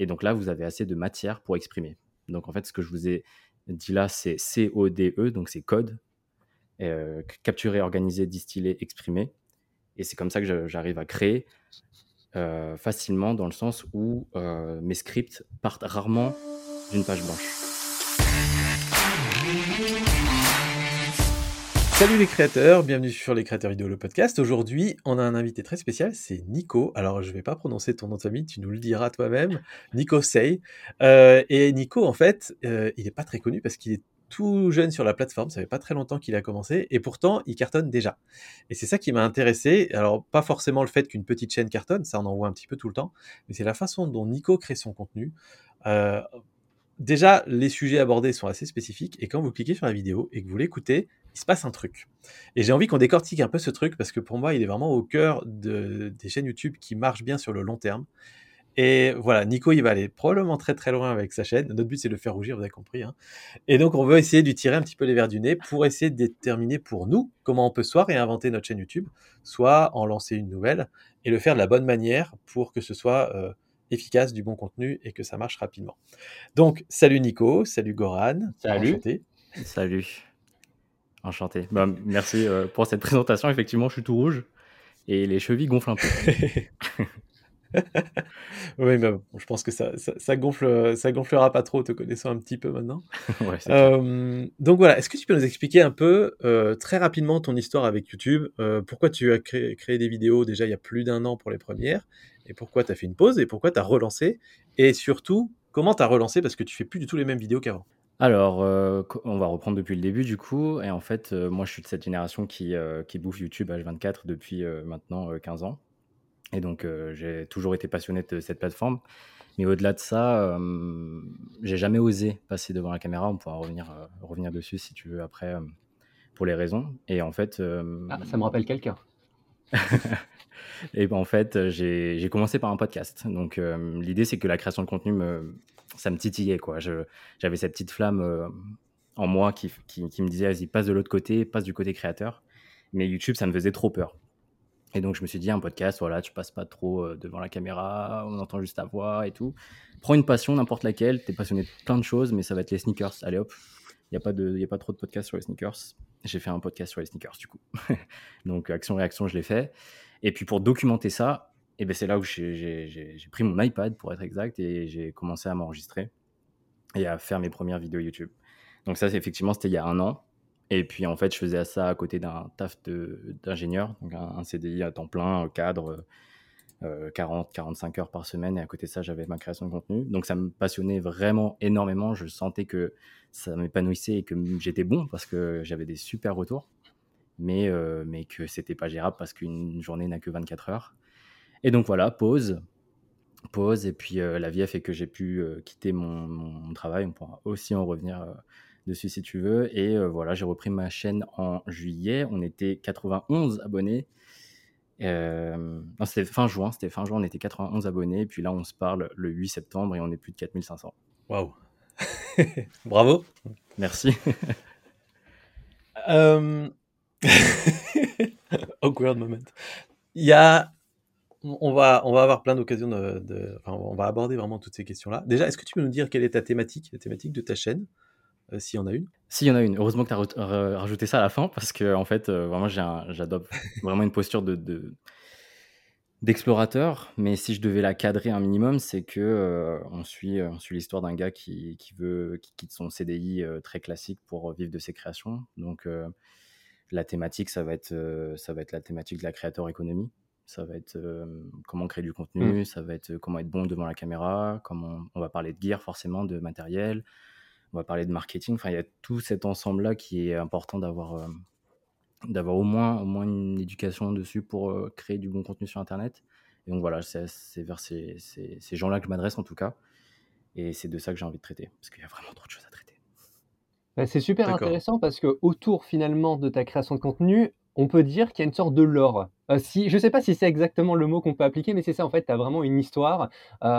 Et donc là, vous avez assez de matière pour exprimer. Donc en fait, ce que je vous ai dit là, c'est CODE, donc c'est code, capturer, organiser, distiller, exprimer. Et c'est comme ça que j'arrive à créer facilement, dans le sens où mes scripts partent rarement d'une page blanche. Salut les créateurs, bienvenue sur Les Créateurs Vidéo, le podcast. Aujourd'hui, on a un invité très spécial, c'est Nico. Alors, je ne vais pas prononcer ton nom de famille, tu nous le diras toi-même. Nico Saï. Et Nico, en fait, il n'est pas très connu parce qu'il est tout jeune sur la plateforme, ça fait pas très longtemps qu'il a commencé, et pourtant, il cartonne déjà. Et c'est ça qui m'a intéressé. Alors, pas forcément le fait qu'une petite chaîne cartonne, ça on en voit un petit peu tout le temps, mais c'est la façon dont Nico crée son contenu. Déjà, les sujets abordés sont assez spécifiques, et quand vous cliquez sur la vidéo et que vous l'écoutez, il se passe un truc. Et j'ai envie qu'on décortique un peu ce truc, parce que pour moi, il est vraiment au cœur des chaînes YouTube qui marchent bien sur le long terme. Et voilà, Nico, il va aller probablement très très loin avec sa chaîne. Notre but, c'est de le faire rougir, vous avez compris, hein. Et donc, on veut essayer de lui tirer un petit peu les vers du nez pour essayer de déterminer pour nous comment on peut soit réinventer notre chaîne YouTube, soit en lancer une nouvelle et le faire de la bonne manière pour que ce soit efficace, du bon contenu et que ça marche rapidement. Donc, salut Nico, salut Goran. Salut. Enchanté. Salut. Enchanté. Bah, merci pour cette présentation. Effectivement, je suis tout rouge et les chevilles gonflent un peu. Oui, mais bon, je pense que ça gonflera pas trop, te connaissant un petit peu maintenant. Ouais, donc voilà, est-ce que tu peux nous expliquer un peu très rapidement ton histoire avec YouTube, pourquoi tu as créé des vidéos déjà il y a plus d'un an pour les premières, et pourquoi tu as fait une pause, et pourquoi tu as relancé, et surtout, comment tu as relancé, parce que tu fais plus du tout les mêmes vidéos qu'avant. Alors, on va reprendre depuis le début du coup, et en fait, moi je suis de cette génération qui bouffe YouTube H24 depuis maintenant 15 ans. Et donc, j'ai toujours été passionné de cette plateforme. Mais au-delà de ça, j'ai jamais osé passer devant la caméra. On pourra revenir dessus si tu veux après, pour les raisons. Et en fait... ça me rappelle quelqu'un. Et ben, en fait, j'ai commencé par un podcast. Donc, l'idée, c'est que la création de contenu, ça me titillait, quoi. J'avais cette petite flamme en moi qui me disait, vas-y, passe de l'autre côté, passe du côté créateur. Mais YouTube, ça me faisait trop peur. Et donc, je me suis dit, un podcast, voilà, tu passes pas trop devant la caméra, on entend juste ta voix et tout. Prends une passion, n'importe laquelle, t'es passionné de plein de choses, mais ça va être les sneakers. Allez hop, il n'y a pas trop de podcasts sur les sneakers. J'ai fait un podcast sur les sneakers, du coup. Donc, action-réaction, je l'ai fait. Et puis, pour documenter ça, eh ben, c'est là où j'ai pris mon iPad, pour être exact, et j'ai commencé à m'enregistrer et à faire mes premières vidéos YouTube. Donc ça, effectivement, c'était il y a un an. Et puis, en fait, je faisais ça à côté d'un taf d'ingénieur, donc un CDI à temps plein, cadre, 40-45 heures par semaine. Et à côté de ça, j'avais ma création de contenu. Donc, ça me passionnait vraiment énormément. Je sentais que ça m'épanouissait et que j'étais bon parce que j'avais des super retours, mais que c'était pas gérable parce qu'une journée n'a que 24 heures. Et donc, voilà, pause. Et puis, la vie a fait que j'ai pu quitter mon travail. On pourra aussi en revenir dessus si tu veux, et voilà, j'ai repris ma chaîne en juillet, on était 91 abonnés, non, c'était fin juin, on était 91 abonnés, et puis là on se parle le 8 septembre et on est plus de 4500. Waouh. Bravo. Merci. Awkward moment. Il y a... On va avoir plein d'occasions on va aborder vraiment toutes ces questions-là. Déjà, est-ce que tu peux nous dire quelle est la thématique de ta chaîne? S'il y en a une. S'il y en a une. Heureusement que tu as rajouté ça à la fin, parce que en fait, vraiment, j'adopte vraiment une posture d'explorateur. Mais si je devais la cadrer un minimum, c'est que on suit l'histoire d'un gars qui quitte son CDI très classique pour vivre de ses créations. Donc, la thématique, ça va être la thématique de la créateur économie. Ça va être comment créer du contenu. Ça va être comment être bon devant la caméra. Comment on va parler de gear, forcément, de matériel. On va parler de marketing. Enfin, il y a tout cet ensemble-là qui est important d'avoir au moins une éducation dessus pour créer du bon contenu sur Internet. Et donc voilà, c'est vers ces gens-là que je m'adresse en tout cas. Et c'est de ça que j'ai envie de traiter, parce qu'il y a vraiment trop de choses à traiter. Ben, c'est super intéressant parce que autour finalement de ta création de contenu, on peut dire qu'il y a une sorte de lore. Je ne sais pas si c'est exactement le mot qu'on peut appliquer, mais c'est ça, en fait, tu as vraiment une histoire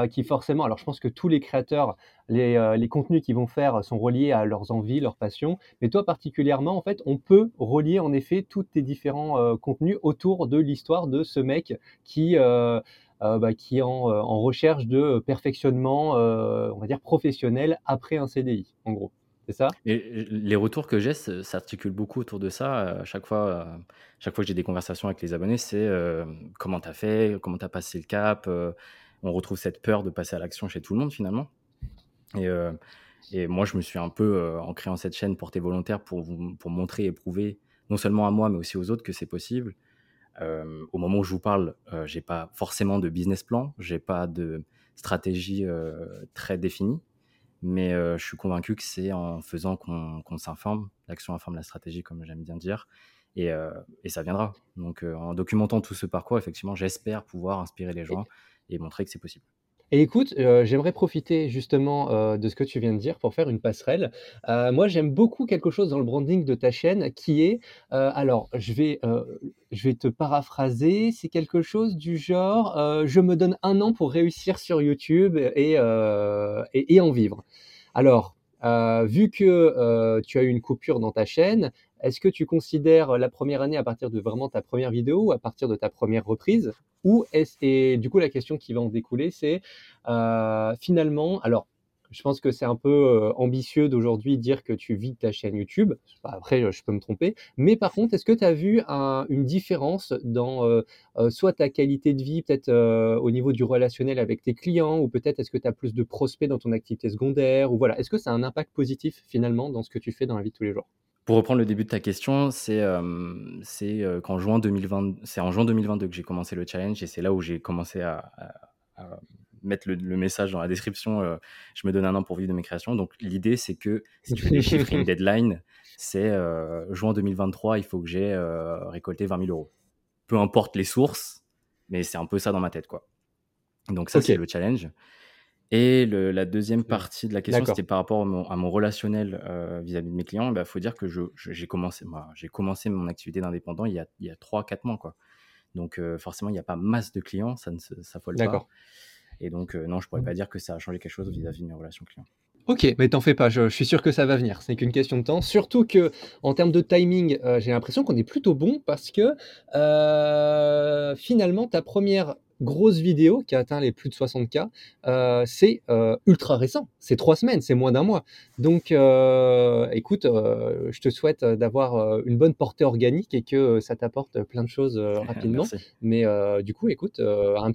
qui forcément... Alors, je pense que tous les créateurs, les contenus qu'ils vont faire sont reliés à leurs envies, leurs passions. Mais toi, particulièrement, en fait, on peut relier, en effet, tous tes différents contenus autour de l'histoire de ce mec qui... qui est en recherche de perfectionnement, on va dire professionnel après un CDI, en gros. C'est ça ? Et les retours que j'ai s'articulent beaucoup autour de ça. Chaque fois que j'ai des conversations avec les abonnés, c'est comment t'as fait, comment t'as passé le cap. On retrouve cette peur de passer à l'action chez tout le monde finalement. Et moi, je me suis un peu, en créant cette chaîne Portée Volontaire, pour montrer et prouver, non seulement à moi, mais aussi aux autres, que c'est possible. Au moment où je vous parle, j'ai pas forcément de business plan, j'ai pas de stratégie très définie. Mais je suis convaincu que c'est en faisant qu'on s'informe. L'action informe la stratégie, comme j'aime bien dire, et ça viendra. Donc, en documentant tout ce parcours, effectivement, j'espère pouvoir inspirer les gens et montrer que c'est possible. Et écoute, j'aimerais profiter justement de ce que tu viens de dire pour faire une passerelle. Moi, j'aime beaucoup quelque chose dans le branding de ta chaîne qui est, alors, je vais te paraphraser, c'est quelque chose du genre je me donne 1 an pour réussir sur YouTube et en vivre. Alors, vu que tu as eu une coupure dans ta chaîne, est-ce que tu considères la première année à partir de vraiment ta première vidéo ou à partir de ta première reprise ? Et du coup, la question qui va en découler, c'est finalement, alors, je pense que c'est un peu ambitieux d'aujourd'hui dire que tu vis de ta chaîne YouTube. Enfin, après, je peux me tromper. Mais par contre, est-ce que tu as vu une différence dans soit ta qualité de vie, peut-être au niveau du relationnel avec tes clients, ou peut-être est-ce que tu as plus de prospects dans ton activité secondaire, ou voilà. Est-ce que ça a un impact positif finalement dans ce que tu fais dans la vie de tous les jours ? Pour reprendre le début de ta question, c'est qu'en juin 2020, c'est en juin 2022 que j'ai commencé le challenge et c'est là où j'ai commencé à mettre le message dans la description. Je me donne 1 an pour vivre de mes créations. Donc l'idée, c'est que si tu veux des chiffres et une deadline, c'est juin 2023, il faut que j'ai récolté 20 000 euros. Peu importe les sources, mais c'est un peu ça dans ma tête, quoi. Donc ça, okay. C'est le challenge. Et la deuxième partie de la question, d'accord, c'était par rapport à mon relationnel vis-à-vis de mes clients. Il faut dire que j'ai commencé mon activité d'indépendant il y a 3-4 mois. Quoi. Donc forcément, il n'y a pas masse de clients, ça ne s'affole pas. Et donc non, je ne pourrais pas dire que ça a changé quelque chose vis-à-vis de mes relations clients. Ok, mais t'en fais pas, je suis sûr que ça va venir, c'est qu'une question de temps. Surtout qu'en termes de timing, j'ai l'impression qu'on est plutôt bon parce que finalement, ta première grosse vidéo qui a atteint les plus de 60 000, c'est ultra récent, c'est 3 semaines, c'est moins d'1 mois. Donc écoute, je te souhaite d'avoir une bonne portée organique et que ça t'apporte plein de choses rapidement. Mais du coup, écoute,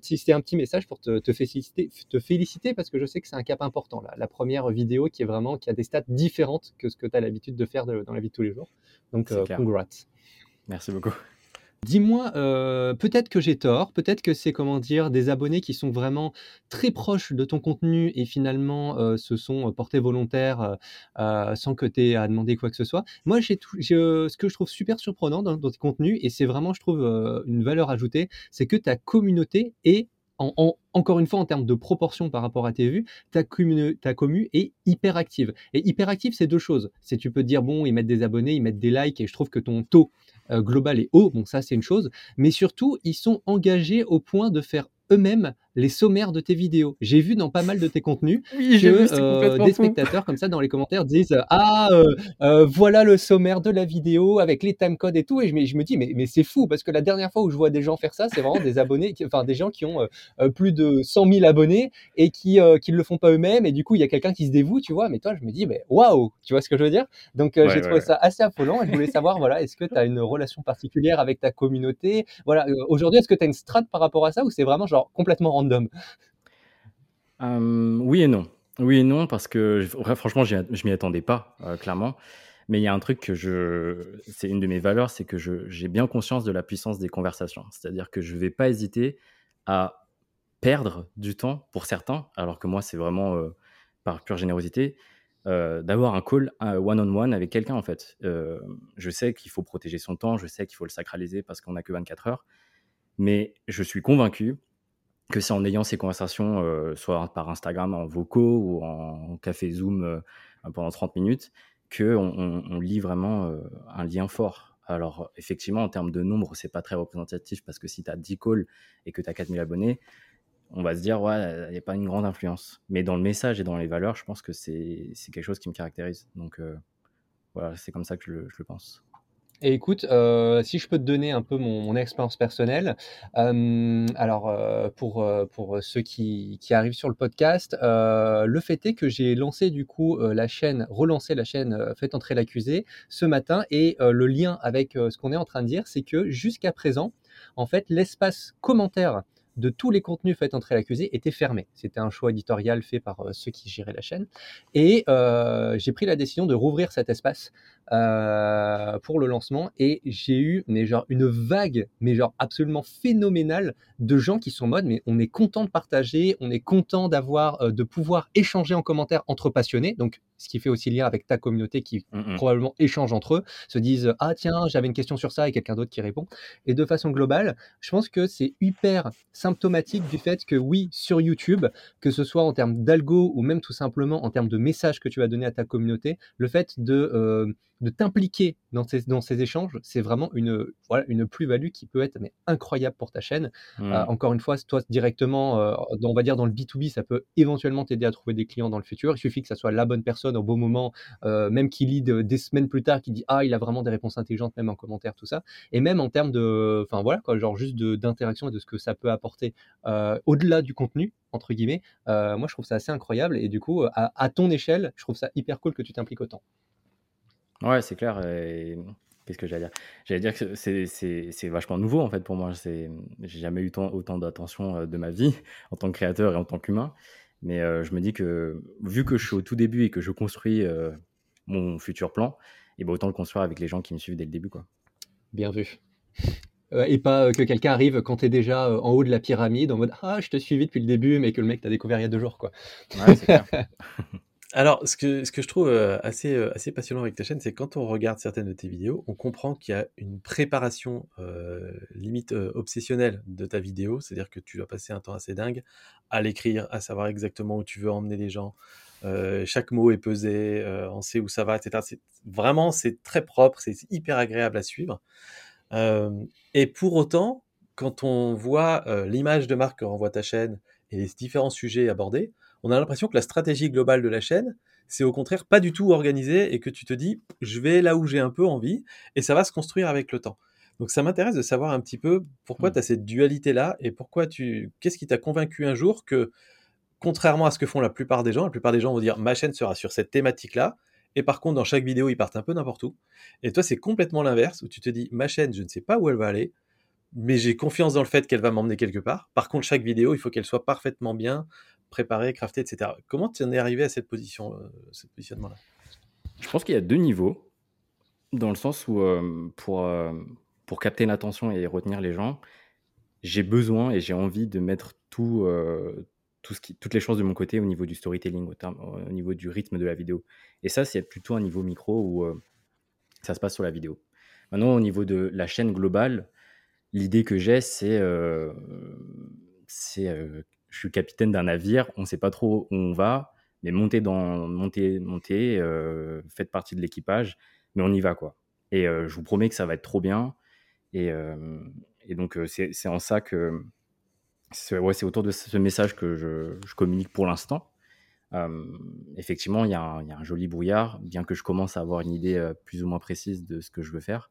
c'était un petit message pour te féliciter parce que je sais que c'est un cap important là, la première vidéo qui a des stats différentes que ce que tu as l'habitude de faire dans la vie de tous les jours. Donc congrats. Merci beaucoup. Dis-moi, peut-être que j'ai tort, peut-être que c'est, des abonnés qui sont vraiment très proches de ton contenu et finalement se sont portés volontaires sans que tu aies à demander quoi que ce soit. Moi, ce que je trouve super surprenant dans tes contenus, et c'est vraiment, je trouve, une valeur ajoutée, c'est que ta communauté est, encore une fois, en termes de proportion par rapport à tes vues, ta commu est hyper active. Et hyper active, c'est 2 choses. C'est tu peux te dire, bon, ils mettent des abonnés, ils mettent des likes, et je trouve que ton taux global et haut, bon ça c'est une chose, mais surtout ils sont engagés au point de faire eux-mêmes les sommaires de tes vidéos. J'ai vu dans pas mal de tes contenus des spectateurs comme ça dans les commentaires disent voilà le sommaire de la vidéo avec les timecodes et tout, et je me dis mais c'est fou parce que la dernière fois où je vois des gens faire ça, c'est vraiment des abonnés, des gens qui ont plus de 100 000 abonnés et qui le font pas eux-mêmes, et du coup il y a quelqu'un qui se dévoue, tu vois, mais toi je me dis waouh, tu vois ce que je veux dire. Donc j'ai trouvé ça assez affolant et je voulais savoir voilà, est-ce que tu as une relation particulière avec ta communauté, voilà, aujourd'hui est-ce que tu as une strat par rapport à ça ou c'est vraiment genre complètement random? Oui et non, parce que franchement je m'y attendais pas clairement, mais il y a un truc c'est une de mes valeurs, c'est que j'ai bien conscience de la puissance des conversations, c'est-à-dire que je vais pas hésiter à perdre du temps pour certains, alors que moi c'est vraiment par pure générosité d'avoir un call one-on-one avec quelqu'un en fait. Je sais qu'il faut protéger son temps, je sais qu'il faut le sacraliser parce qu'on n'a que 24 heures, mais je suis convaincu que c'est en ayant ces conversations, soit par Instagram en vocaux ou en café Zoom pendant 30 minutes, qu'on lit vraiment un lien fort. Alors effectivement, en termes de nombre, c'est pas très représentatif parce que si tu as 10 calls et que tu as 4000 abonnés, on va se dire, ouais, il n'y a pas une grande influence. Mais dans le message et dans les valeurs, je pense que c'est quelque chose qui me caractérise. Donc voilà, c'est comme ça que je le pense. Et écoute, si je peux te donner un peu mon expérience personnelle, pour ceux qui arrivent sur le podcast, le fait est que j'ai lancé du coup relancé la chaîne Faites entrer l'accusé ce matin, et le lien avec ce qu'on est en train de dire, c'est que jusqu'à présent, en fait, l'espace commentaire de tous les contenus Faites entrer l'accusé était fermé. C'était un choix éditorial fait par ceux qui géraient la chaîne. Et j'ai pris la décision de rouvrir cet espace pour le lancement. Et j'ai eu une vague, absolument phénoménale de gens qui sont en mode, mais on est content de partager, on est content de pouvoir échanger en commentaire entre passionnés. Donc, ce qui fait aussi lien avec ta communauté qui probablement échangent entre eux, se disent « Ah tiens, j'avais une question sur ça » et quelqu'un d'autre qui répond. Et de façon globale, je pense que c'est hyper symptomatique du fait que oui, sur YouTube, que ce soit en termes d'algo ou même tout simplement en termes de messages que tu vas donner à ta communauté, le fait de t'impliquer dans ces échanges, c'est vraiment une plus-value qui peut être incroyable pour ta chaîne. Encore une fois, toi directement, on va dire dans le B2B, ça peut éventuellement t'aider à trouver des clients dans le futur. Il suffit que ça soit la bonne personne au bon moment, même qui lit des semaines plus tard, qui dit « Ah, il a vraiment des réponses intelligentes, même en commentaire, tout ça. » Et même en termes d'interaction et de ce que ça peut apporter au-delà du contenu, entre guillemets, moi, je trouve ça assez incroyable. Et du coup, à ton échelle, je trouve ça hyper cool que tu t'impliques autant. Ouais, c'est clair. Et... Qu'est-ce que j'allais dire ? J'allais dire que c'est vachement nouveau en fait pour moi. J'ai jamais eu autant d'attention de ma vie en tant que créateur et en tant qu'humain. Mais je me dis que vu que je suis au tout début et que je construis mon futur plan, et ben autant le construire avec les gens qui me suivent dès le début, quoi. Bien vu. Et pas que quelqu'un arrive quand t'es déjà en haut de la pyramide en mode « Ah, je te suivais depuis le début », mais que le mec t'a découvert il y a 2 jours, quoi. Ouais, c'est clair. Alors, ce que je trouve assez passionnant avec ta chaîne, c'est quand on regarde certaines de tes vidéos, on comprend qu'il y a une préparation limite obsessionnelle de ta vidéo, c'est-à-dire que tu dois passer un temps assez dingue à l'écrire, à savoir exactement où tu veux emmener les gens, chaque mot est pesé, on sait où ça va, etc. Vraiment, c'est très propre, c'est hyper agréable à suivre. Et pour autant, quand on voit l'image de marque que renvoie ta chaîne et les différents sujets abordés, on a l'impression que la stratégie globale de la chaîne, c'est au contraire pas du tout organisé et que tu te dis, je vais là où j'ai un peu envie et ça va se construire avec le temps. Donc, ça m'intéresse de savoir un petit peu pourquoi tu as cette dualité-là et qu'est-ce qui t'a convaincu un jour que, contrairement à ce que font la plupart des gens vont dire, ma chaîne sera sur cette thématique-là et par contre, dans chaque vidéo, ils partent un peu n'importe où. Et toi, c'est complètement l'inverse où tu te dis, ma chaîne, je ne sais pas où elle va aller, mais j'ai confiance dans le fait qu'elle va m'emmener quelque part. Par contre, chaque vidéo, il faut qu'elle soit parfaitement bien préparé, crafté, etc. Comment tu en es arrivé à cette position, ce positionnement-là ? Je pense qu'il y a 2 niveaux, dans le sens où pour capter l'attention et retenir les gens, j'ai besoin et j'ai envie de mettre toutes les choses de mon côté au niveau du storytelling, au niveau du rythme de la vidéo. Et ça, c'est plutôt un niveau micro où ça se passe sur la vidéo. Maintenant, au niveau de la chaîne globale, l'idée que j'ai, c'est je suis capitaine d'un navire, on ne sait pas trop où on va, mais montez, faites partie de l'équipage, mais on y va, quoi. Et je vous promets que ça va être trop bien. Et donc, c'est en ça que... C'est autour de ce message que je communique pour l'instant. Effectivement, il y a un joli brouillard, bien que je commence à avoir une idée plus ou moins précise de ce que je veux faire.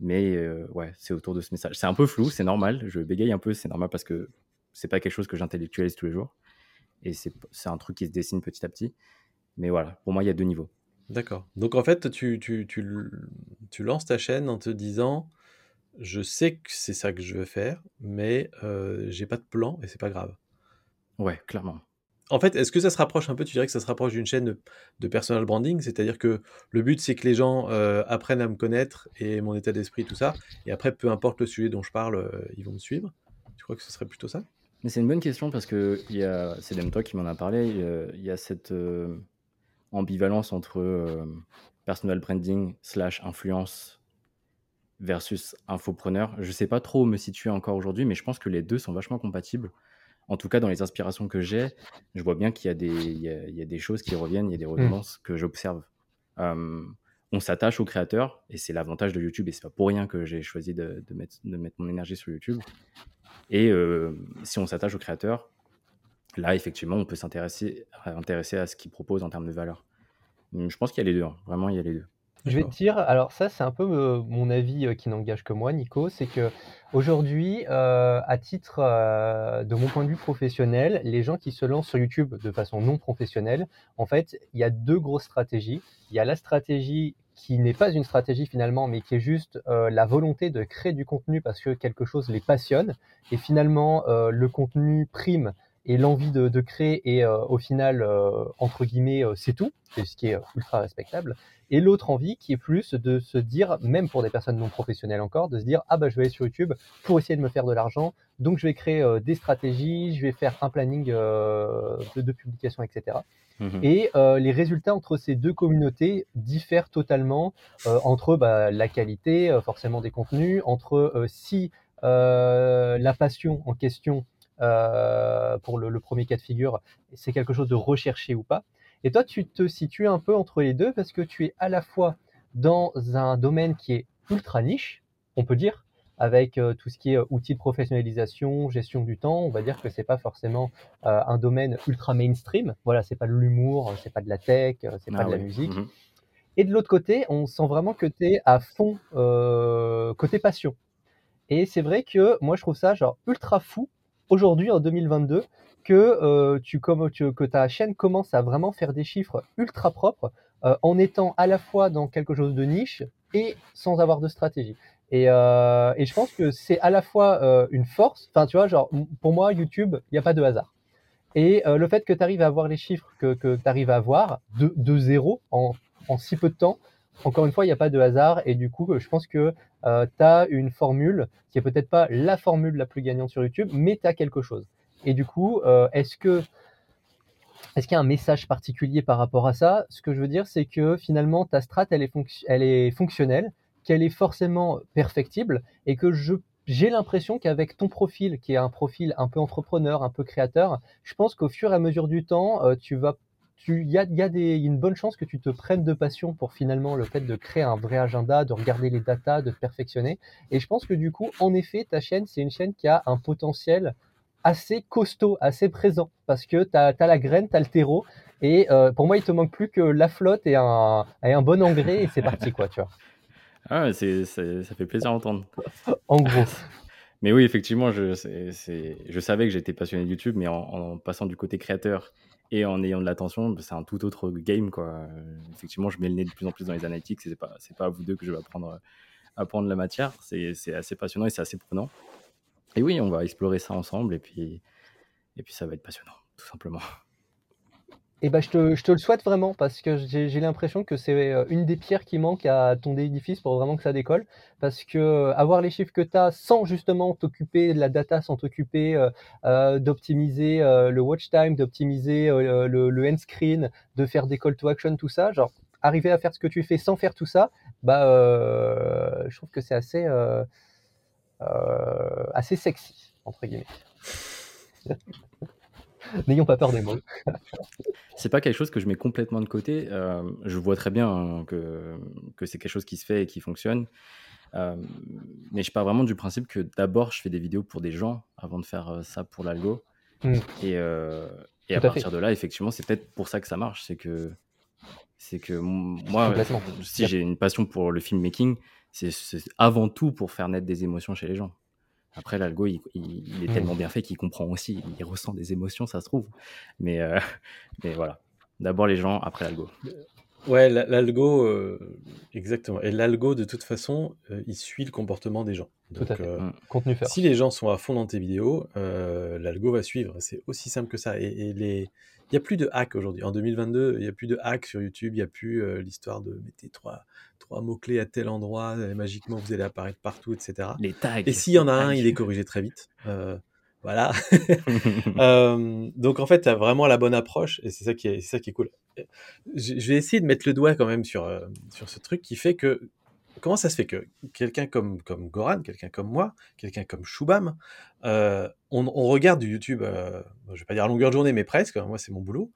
Mais c'est autour de ce message. C'est un peu flou, c'est normal. Je bégaye un peu, c'est normal parce que c'est pas quelque chose que j'intellectualise tous les jours. Et c'est un truc qui se dessine petit à petit. Mais voilà, pour moi, il y a 2 niveaux. D'accord. Donc, en fait, tu lances ta chaîne en te disant, je sais que c'est ça que je veux faire, mais j'ai pas de plan et c'est pas grave. Ouais, clairement. En fait, est-ce que ça se rapproche un peu, tu dirais que ça se rapproche d'une chaîne de personal branding, c'est-à-dire que le but, c'est que les gens apprennent à me connaître et mon état d'esprit, tout ça. Et après, peu importe le sujet dont je parle, ils vont me suivre. Tu crois que ce serait plutôt ça ? Mais c'est une bonne question parce que c'est même toi qui m'en a parlé. Il y a cette ambivalence entre personal branding / influence versus infopreneur. Je ne sais pas trop où me situer encore aujourd'hui, mais je pense que les 2 sont vachement compatibles. En tout cas, dans les inspirations que j'ai, je vois bien qu'il y a des choses qui reviennent, il y a des redondances que j'observe. On s'attache aux créateurs et c'est l'avantage de YouTube et c'est pas pour rien que j'ai choisi de mettre mon énergie sur YouTube. Et si on s'attache aux créateurs, là, effectivement, on peut s'intéresser à ce qu'ils proposent en termes de valeur. Je pense qu'il y a les 2. Hein. Vraiment, il y a les 2. Je vais te D'accord. dire, alors ça c'est un peu mon avis qui n'engage que moi, Nico, c'est que aujourd'hui, à titre de mon point de vue professionnel, les gens qui se lancent sur YouTube de façon non professionnelle, en fait, il y a deux grosses stratégies. Il y a la stratégie qui n'est pas une stratégie finalement, mais qui est juste la volonté de créer du contenu parce que quelque chose les passionne. Et finalement, le contenu prime et l'envie de créer et au final, entre guillemets, c'est tout, c'est ce qui est ultra respectable. Et l'autre envie qui est plus de se dire, même pour des personnes non professionnelles encore, de se dire, ah bah je vais aller sur YouTube pour essayer de me faire de l'argent, donc je vais créer des stratégies, je vais faire un planning de publication, etc. Et les résultats entre ces deux communautés diffèrent totalement entre la qualité forcément des contenus, entre si la passion en question pour le premier cas de figure, c'est quelque chose de recherché ou pas. Et toi, tu te situes un peu entre les deux parce que tu es à la fois dans un domaine qui est ultra niche, on peut dire, avec tout ce qui est outils de professionnalisation, gestion du temps, on va dire que c'est pas forcément un domaine ultra mainstream. Voilà, c'est pas de l'humour, c'est pas de la tech, c'est pas de la musique. Et de l'autre côté, on sent vraiment que tu es à fond côté passion. Et c'est vrai que moi, je trouve ça genre ultra fou aujourd'hui en 2022 que que ta chaîne commence à vraiment faire des chiffres ultra propres en étant à la fois dans quelque chose de niche et sans avoir de stratégie. Et je pense que c'est à la fois une force, enfin tu vois, genre pour moi YouTube, il n'y a pas de hasard. Et le fait que tu arrives à avoir les chiffres que tu arrives à avoir de zéro en si peu de temps, encore une fois, il n'y a pas de hasard. Et du coup, je pense que tu as une formule qui n'est peut-être pas la formule la plus gagnante sur YouTube, mais tu as quelque chose. Et du coup, est-ce qu'il y a un message particulier par rapport à ça ? Ce que je veux dire, c'est que finalement, ta strat, elle est fonctionnelle, qu'elle est forcément perfectible et que j'ai l'impression qu'avec ton profil, qui est un profil un peu entrepreneur, un peu créateur, je pense qu'au fur et à mesure du temps, il y a une bonne chance que tu te prennes de passion pour finalement le fait de créer un vrai agenda, de regarder les datas, de te perfectionner. Et je pense que du coup, en effet, ta chaîne, c'est une chaîne qui a un potentiel assez costaud, assez présent, parce que tu as la graine, tu as le terreau. Et pour moi, il te manque plus que la flotte et un bon engrais et c'est parti, quoi, tu vois. Ah, ça fait plaisir à entendre. En gros. Mais oui, effectivement, je savais que j'étais passionné de YouTube, mais en passant du côté créateur et en ayant de l'attention, c'est un tout autre game, quoi. Effectivement, je mets le nez de plus en plus dans les analytics. C'est pas à vous deux que je vais apprendre la matière. C'est assez passionnant et c'est assez prenant. Et oui, on va explorer ça ensemble et puis ça va être passionnant, tout simplement. Et je te le souhaite vraiment parce que j'ai l'impression que c'est une des pierres qui manque à ton édifice pour vraiment que ça décolle. Parce que avoir les chiffres que tu as sans justement t'occuper de la data, sans t'occuper d'optimiser le watch time, d'optimiser le end screen, de faire des call to action, tout ça, genre arriver à faire ce que tu fais sans faire tout ça, je trouve que c'est assez sexy, entre guillemets. N'ayons pas peur des mots. C'est pas quelque chose que je mets complètement de côté. Je vois très bien que c'est quelque chose qui se fait et qui fonctionne. Mais je pars vraiment du principe que d'abord, je fais des vidéos pour des gens avant de faire ça pour l'algo. Et à partir de là, effectivement, c'est peut-être pour ça que ça marche. C'est que moi, si j'ai une passion pour le filmmaking, c'est avant tout pour faire naître des émotions chez les gens. Après, l'algo, il est tellement bien fait qu'il comprend aussi. Il ressent des émotions, ça se trouve. Mais voilà. D'abord les gens, après l'algo. Ouais, l'algo, exactement. Et l'algo, de toute façon, il suit le comportement des gens. Donc, tout à fait. Contenu faire. Si les gens sont à fond dans tes vidéos, l'algo va suivre. C'est aussi simple que ça. Il n'y a plus de hack aujourd'hui. En 2022, il n'y a plus de hack sur YouTube. Il n'y a plus l'histoire de mettez trois mots-clés à tel endroit, et magiquement vous allez apparaître partout, etc. Les tags. Et s'il y en a un, il est corrigé très vite. Voilà. Donc en fait, tu as vraiment la bonne approche et c'est ça qui est cool. Je vais essayer de mettre le doigt quand même sur ce truc qui fait que. Comment ça se fait que quelqu'un comme Goran, quelqu'un comme moi, quelqu'un comme Shubham, on regarde du YouTube, je vais pas dire à longueur de journée, mais presque, moi c'est mon boulot.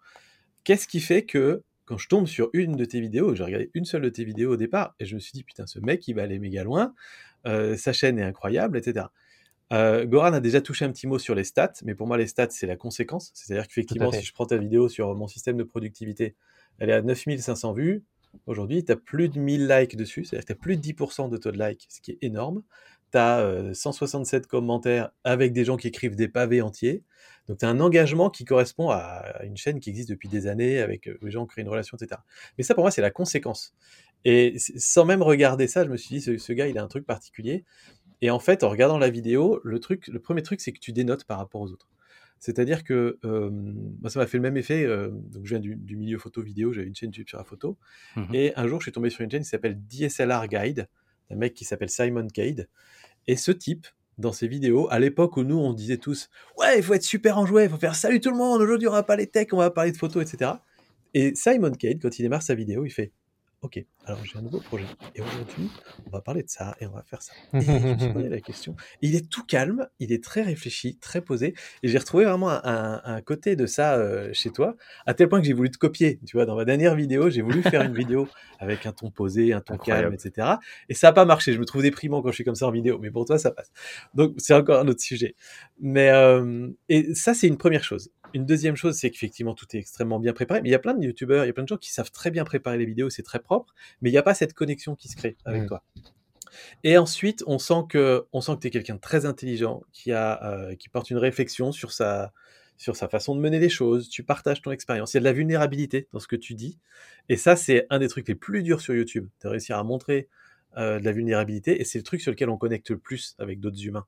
Qu'est-ce qui fait que quand je tombe sur une de tes vidéos, j'ai regardé une seule de tes vidéos au départ, et je me suis dit, putain, ce mec, il va aller méga loin, sa chaîne est incroyable, etc. Goran a déjà touché un petit mot sur les stats, mais pour moi, les stats, c'est la conséquence. C'est-à-dire qu'effectivement, si je prends ta vidéo sur mon système de productivité, elle est à 9500 vues, Aujourd'hui, tu as plus de 1000 likes dessus, c'est-à-dire que tu as plus de 10% de taux de like, ce qui est énorme. Tu as 167 commentaires avec des gens qui écrivent des pavés entiers. Donc, tu as un engagement qui correspond à une chaîne qui existe depuis des années, avec les gens qui créent une relation, etc. Mais ça, pour moi, c'est la conséquence. Et sans même regarder ça, je me suis dit, ce gars, il a un truc particulier. Et en fait, en regardant la vidéo, le premier truc, c'est que tu dénotes par rapport aux autres. C'est-à-dire que moi, ça m'a fait le même effet. Donc, je viens du milieu photo-vidéo, j'avais une chaîne YouTube sur la photo. Mm-hmm. Et un jour, je suis tombé sur une chaîne qui s'appelle DSLR Guide, un mec qui s'appelle Simon Cade. Et ce type, dans ses vidéos, à l'époque où nous, on disait tous « Ouais, il faut être super enjoué, il faut faire salut tout le monde, aujourd'hui, on va parler de tech, on va parler de photos, etc. » Et Simon Cade, quand il démarre sa vidéo, il fait « Ok, alors j'ai un nouveau projet. Et aujourd'hui, on va parler de ça et on va faire ça. » Et je me suis posé la question. Et il est tout calme, il est très réfléchi, très posé. Et j'ai retrouvé vraiment un côté de ça chez toi, à tel point que j'ai voulu te copier. Tu vois, dans ma dernière vidéo, j'ai voulu faire une vidéo avec un ton posé, un ton calme, etc. Et ça n'a pas marché. Je me trouve déprimant quand je suis comme ça en vidéo. Mais pour toi, ça passe. Donc, c'est encore un autre sujet. Mais et ça, c'est une première chose. Une deuxième chose, c'est qu'effectivement, tout est extrêmement bien préparé. Mais il y a plein de youtubeurs, il y a plein de gens qui savent très bien préparer les vidéos, c'est très propre, mais il n'y a pas cette connexion qui se crée avec toi. Et ensuite, on sent que tu es quelqu'un de très intelligent, qui porte une réflexion sur sa façon de mener les choses, tu partages ton expérience. Il y a de la vulnérabilité dans ce que tu dis. Et ça, c'est un des trucs les plus durs sur YouTube, de réussir à montrer de la vulnérabilité, et c'est le truc sur lequel on connecte le plus avec d'autres humains.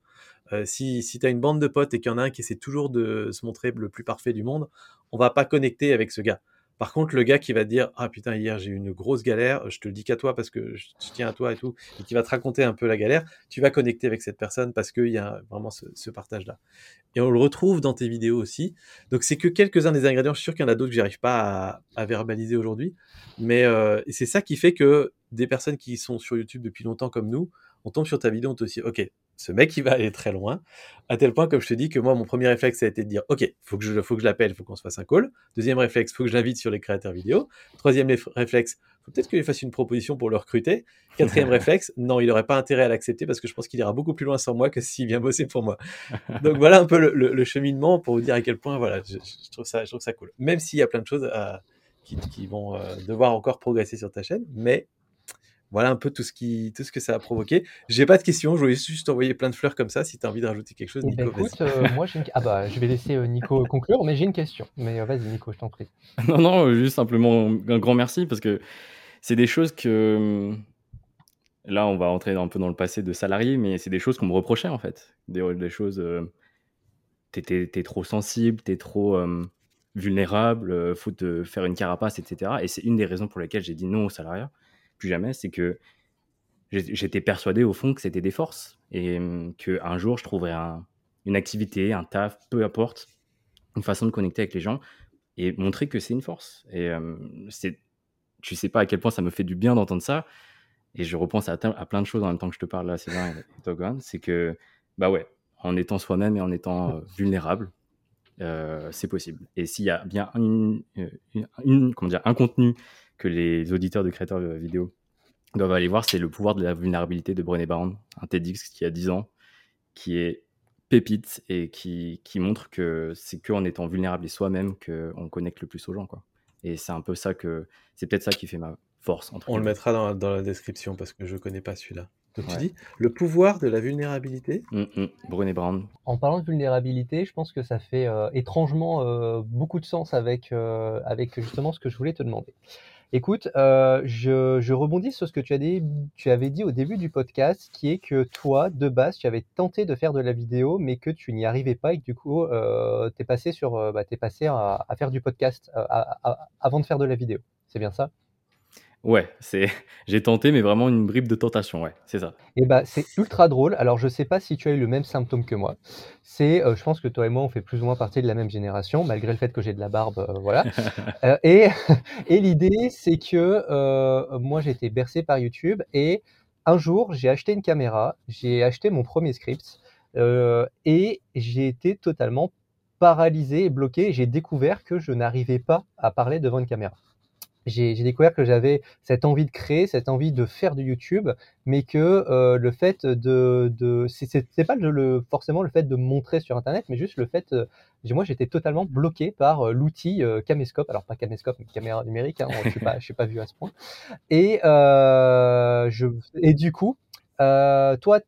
Si tu as une bande de potes et qu'il y en a un qui essaie toujours de se montrer le plus parfait du monde, on va pas connecter avec ce gars. Par contre, le gars qui va te dire « Ah putain, hier j'ai eu une grosse galère, je te le dis qu'à toi parce que je tiens à toi et tout », et qui va te raconter un peu la galère, tu vas connecter avec cette personne parce qu'il y a vraiment ce partage-là. Et on le retrouve dans tes vidéos aussi. Donc c'est que quelques-uns des ingrédients, je suis sûr qu'il y en a d'autres que j'arrive pas à verbaliser aujourd'hui, mais c'est ça qui fait que des personnes qui sont sur YouTube depuis longtemps comme nous, on tombe sur ta vidéo, on te dit « Ok, ce mec, il va aller très loin », à tel point, comme je te dis, que moi, mon premier réflexe, ça a été de dire « Ok, il faut que je l'appelle, il faut qu'on se fasse un call ». Deuxième réflexe, il faut que je l'invite sur les créateurs vidéo. Troisième réflexe, il faut peut-être que je lui fasse une proposition pour le recruter. Quatrième réflexe, non, il n'aurait pas intérêt à l'accepter parce que je pense qu'il ira beaucoup plus loin sans moi que s'il vient bosser pour moi. Donc voilà un peu le cheminement pour vous dire à quel point voilà, je trouve ça cool. Même s'il y a plein de choses qui vont devoir encore progresser sur ta chaîne, mais... Voilà un peu tout ce que ça a provoqué. J'ai pas de questions, je voulais juste t'envoyer plein de fleurs comme ça. Si tu as envie de rajouter quelque chose, Nico, écoute, vas-y. Moi, je vais laisser Nico conclure, mais j'ai une question. Mais vas-y, Nico, je t'en prie. Non, juste simplement un grand merci parce que c'est des choses que... Là, on va rentrer un peu dans le passé de salarié, mais c'est des choses qu'on me reprochait en fait. Des choses... T'es trop sensible, t'es trop vulnérable, faut te faire une carapace, etc. Et c'est une des raisons pour lesquelles j'ai dit non au salariat. Plus jamais, c'est que j'étais persuadé au fond que c'était des forces et qu'un jour je trouverais une activité, un taf, peu importe, une façon de connecter avec les gens et montrer que c'est une force. Et tu sais pas à quel point ça me fait du bien d'entendre ça. Et je repense à plein de choses en même temps que je te parle là, César et Togan. C'est que, bah ouais, en étant soi-même et en étant vulnérable, c'est possible. Et s'il y a bien un contenu que les auditeurs de créateurs vidéo doivent aller voir, c'est Le pouvoir de la vulnérabilité de Brené Brown, un TEDx qui a 10 ans, qui est pépite et qui montre que c'est qu'en étant vulnérable et soi-même qu'on connecte le plus aux gens, quoi. Et c'est un peu ça c'est peut-être ça qui fait ma force. On le mettra dans la description parce que je connais pas celui-là. Donc tu dis le pouvoir de la vulnérabilité, Brené Brown. En parlant de vulnérabilité, je pense que ça fait étrangement beaucoup de sens avec justement ce que je voulais te demander. Écoute, je rebondis sur ce que tu avais dit au début du podcast, qui est que toi, de base, tu avais tenté de faire de la vidéo, mais que tu n'y arrivais pas et que du coup, t'es passé à faire du podcast avant de faire de la vidéo. C'est bien ça ? Ouais, j'ai tenté, mais vraiment une bribe de tentation, ouais, c'est ça. Et bah, c'est ultra drôle. Alors, je sais pas si tu as eu le même symptôme que moi. Je pense que toi et moi, on fait plus ou moins partie de la même génération, malgré le fait que j'ai de la barbe, voilà. Et l'idée, c'est que moi, j'ai été bercé par YouTube et un jour, j'ai acheté une caméra, j'ai acheté mon premier script et j'ai été totalement paralysé et bloqué. J'ai découvert que je n'arrivais pas à parler devant une caméra. j'ai découvert que j'avais cette envie de créer, cette envie de faire du YouTube, mais que le fait de c'est pas forcément le fait de montrer sur Internet, mais juste le fait, moi j'étais totalement bloqué par l'outil caméscope, alors pas caméscope, mais caméra numérique, hein, je suis pas vieux à ce point. Et du coup, toi,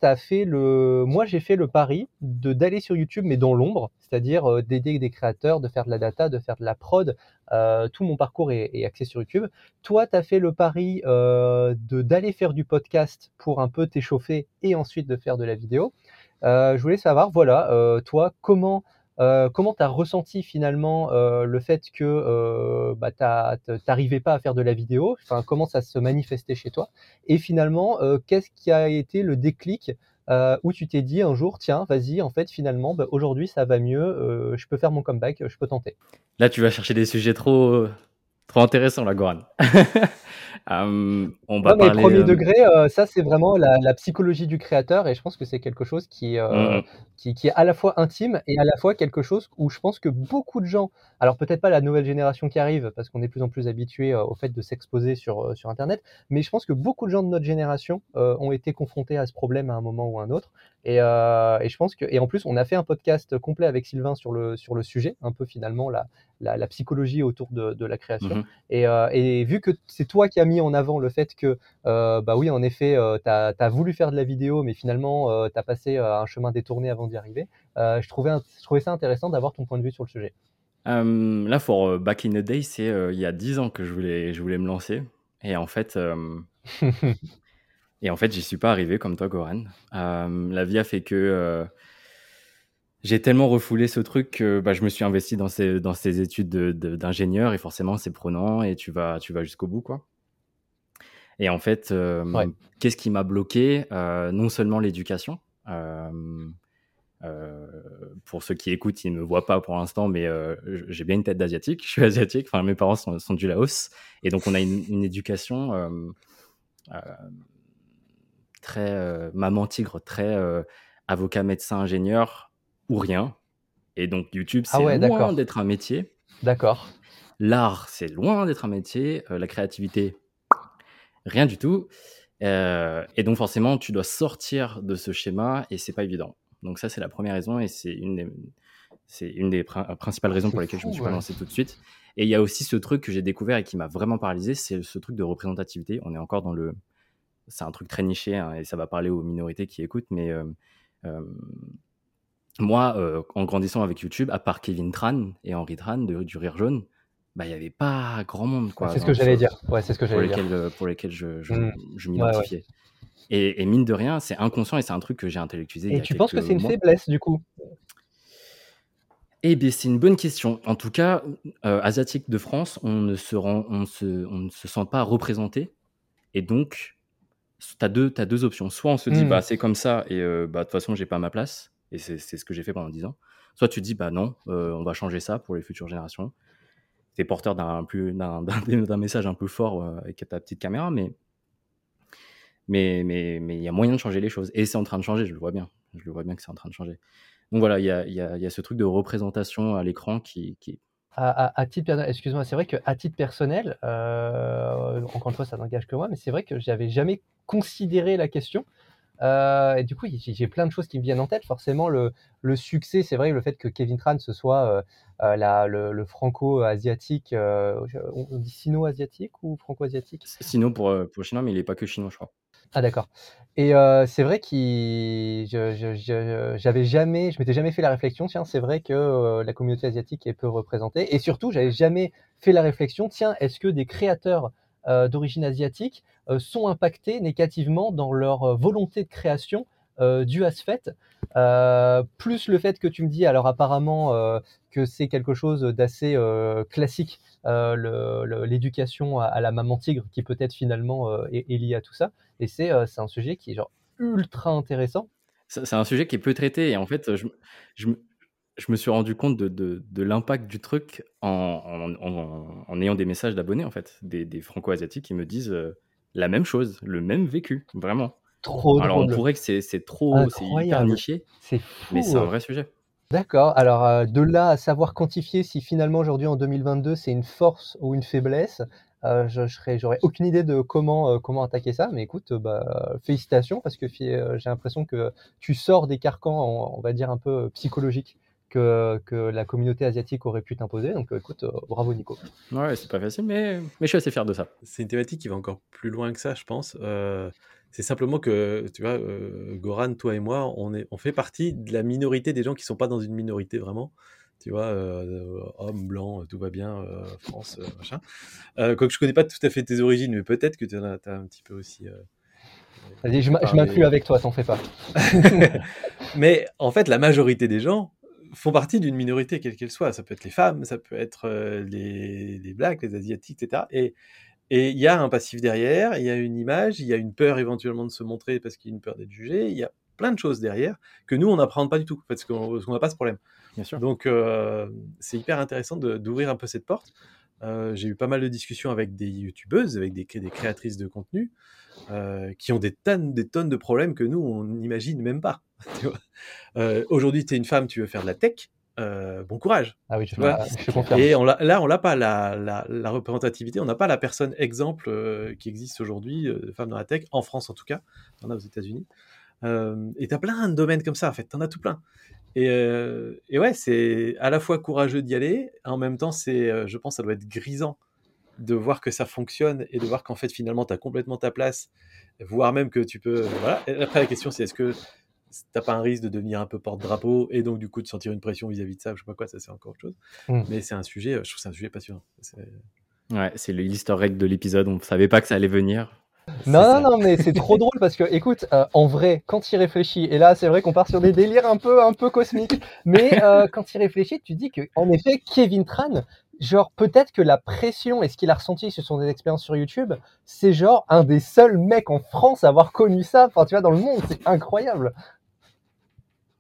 moi j'ai fait le pari d'aller sur YouTube, mais dans l'ombre, c'est-à-dire d'aider des créateurs, de faire de la data, de faire de la prod. Tout mon parcours est axé sur YouTube. Toi, tu as fait le pari d'aller faire du podcast pour un peu t'échauffer et ensuite de faire de la vidéo. Je voulais savoir, voilà, toi, comment tu as ressenti finalement le fait que tu n'arrivais pas à faire de la vidéo, comment ça se manifestait chez toi, et finalement, qu'est-ce qui a été le déclic où tu t'es dit un jour, tiens, vas-y, en fait, finalement, aujourd'hui, ça va mieux, je peux faire mon comeback, je peux tenter. Là, tu vas chercher des sujets trop intéressants, là, Goran. On va parler... Premier degré, ça, c'est vraiment la psychologie du créateur, et je pense que c'est quelque chose qui est à la fois intime et à la fois quelque chose où je pense que beaucoup de gens, alors peut-être pas la nouvelle génération qui arrive, parce qu'on est de plus en plus habitué au fait de s'exposer sur Internet, mais je pense que beaucoup de gens de notre génération ont été confrontés à ce problème à un moment ou à un autre. Et je pense que, et en plus, on a fait un podcast complet avec Sylvain sur le sujet, un peu finalement la psychologie autour de la création. Mmh. Et vu que c'est toi qui as mis en avant le fait que, oui, en effet, t'as voulu faire de la vidéo, mais finalement, t'as passé un chemin détourné avant d'y arriver, je trouvais ça intéressant d'avoir ton point de vue sur le sujet. Là, for back in the day, c'est il y a 10 ans que je voulais me lancer. Et en fait... Et en fait, j'y suis pas arrivé comme toi, Goran. La vie a fait que j'ai tellement refoulé ce truc que je me suis investi dans ces études d'ingénieur, et forcément, c'est prenant et tu vas jusqu'au bout, quoi. Et en fait, qu'est-ce qui m'a bloqué ? Non seulement l'éducation. Pour ceux qui écoutent, ils ne me voient pas pour l'instant, mais j'ai bien une tête d'asiatique. Je suis asiatique. Enfin, mes parents sont du Laos. Et donc, on a une éducation... très maman tigre, très avocat, médecin, ingénieur ou rien. Et donc YouTube, c'est loin d'être un métier. D'accord. L'art, c'est loin d'être un métier. La créativité, rien du tout. Et donc forcément, tu dois sortir de ce schéma et c'est pas évident. Donc ça, c'est la première raison et c'est une des principales raisons pour lesquelles je me suis pas lancé tout de suite. Et il y a aussi ce truc que j'ai découvert et qui m'a vraiment paralysé, c'est ce truc de représentativité. On est encore dans le... C'est un truc très niché, hein, et ça va parler aux minorités qui écoutent, mais moi, en grandissant avec YouTube, à part Kevin Tran et Henri Tran du Rire Jaune, il n'y avait pas grand monde, quoi. C'est ce que j'allais dire. Ouais, c'est ce que j'allais dire. Pour lesquels je m'identifiais. Ouais, ouais. Et mine de rien, c'est inconscient et c'est un truc que j'ai intellectualisé. Et tu penses que c'est une faiblesse, du coup ? Eh bien, c'est une bonne question. En tout cas, asiatique de France, on ne se sent pas représenté. Et donc... T'as deux options. Soit on se dit, c'est comme ça, et de toute façon, j'ai pas ma place. Et c'est ce que j'ai fait pendant 10 ans. Soit tu te dis, non, on va changer ça pour les futures générations. T'es porteur d'un message un peu fort avec ta petite caméra, mais y a moyen de changer les choses. Et c'est en train de changer, je le vois bien. Je le vois bien que c'est en train de changer. Donc voilà, il y a ce truc de représentation à l'écran qui... À titre personnel, excuse-moi, c'est vrai qu'à titre personnel, encore une fois, ça n'engage que moi, mais c'est vrai que j'avais jamais considéré la question. Et du coup, j'ai plein de choses qui me viennent en tête. Forcément, le succès, c'est vrai, le fait que Kevin Tran ce soit le franco-asiatique, on dit sino-asiatique ou franco-asiatique ? Sino pour chinois, mais il n'est pas que chinois, je crois. Ah d'accord. Et c'est vrai que je m'étais jamais fait la réflexion, tiens, c'est vrai que la communauté asiatique est peu représentée. Et surtout, j'avais jamais fait la réflexion, tiens, est-ce que des créateurs d'origine asiatique sont impactés négativement dans leur volonté de création due à ce fait, plus le fait que tu me dis, alors apparemment que c'est quelque chose d'assez classique, l'éducation à la maman tigre qui peut-être finalement est liée à tout ça, et c'est un sujet qui est genre ultra intéressant. C'est un sujet qui est peu traité, et en fait je me suis rendu compte de l'impact du truc en ayant des messages d'abonnés, en fait, des franco-asiatiques qui me disent la même chose, le même vécu, vraiment. Trop drôle. Alors on pourrait que c'est trop, c'est hyper niché, c'est fou, mais c'est un vrai sujet. D'accord, alors de là à savoir quantifier si finalement aujourd'hui en 2022 c'est une force ou une faiblesse, J'aurais aucune idée de comment attaquer ça, mais écoute, félicitations, parce que j'ai l'impression que tu sors des carcans, on va dire, un peu psychologiques que la communauté asiatique aurait pu t'imposer. Donc écoute, bravo Nico. Ouais, c'est pas facile, mais je suis assez fier de ça. C'est une thématique qui va encore plus loin que ça, je pense. C'est simplement que, tu vois, Goran, toi et moi, on fait partie de la minorité des gens qui ne sont pas dans une minorité vraiment. Tu vois, homme, blanc, tout va bien, France, machin. Quoique je ne connais pas tout à fait tes origines, mais peut-être que tu en as un petit peu aussi... Vas-y, je m'inclus avec toi, t'en fais pas. Mais en fait, la majorité des gens font partie d'une minorité, quelle qu'elle soit. Ça peut être les femmes, ça peut être les blacks, les asiatiques, etc. Et il y a un passif derrière, il y a une image, il y a une peur éventuellement de se montrer parce qu'il y a une peur d'être jugé, il y a plein de choses derrière que nous, on n'apprend pas du tout, parce qu'on n'a pas ce problème. Bien sûr. Donc, c'est hyper intéressant d'ouvrir un peu cette porte. J'ai eu pas mal de discussions avec des youtubeuses, avec des créatrices de contenu qui ont des tonnes de problèmes que nous, on n'imagine même pas. Tu vois, aujourd'hui, tu es une femme, tu veux faire de la tech. Bon courage. Ah oui, je confirme. Et on n'a pas la représentativité, on n'a pas la personne exemple qui existe aujourd'hui, femme dans la tech, en France en tout cas, t'en as aux États-Unis. Et t'as plein de domaines comme ça en fait, t'en as tout plein. Et ouais, c'est à la fois courageux d'y aller, en même temps, je pense que ça doit être grisant de voir que ça fonctionne et de voir qu'en fait finalement t'as complètement ta place, voire même que tu peux. Voilà. Et après la question c'est est-ce que t'as pas un risque de devenir un peu porte-drapeau et donc du coup de sentir une pression vis-à-vis de ça, je sais pas quoi, ça c'est encore autre chose. Mais c'est un sujet, je trouve que c'est un sujet passionnant. Ouais, c'est l'easter egg de l'épisode, on savait pas que ça allait venir. Non, mais c'est trop drôle parce que, écoute, en vrai, quand tu y réfléchis, et là c'est vrai qu'on part sur des délires un peu cosmiques, mais quand tu y réfléchis, tu dis que en effet, Kevin Tran, genre peut-être que la pression et ce qu'il a ressenti, ce sont des expériences sur YouTube, c'est genre un des seuls mecs en France à avoir connu ça, enfin tu vois, dans le monde, c'est incroyable.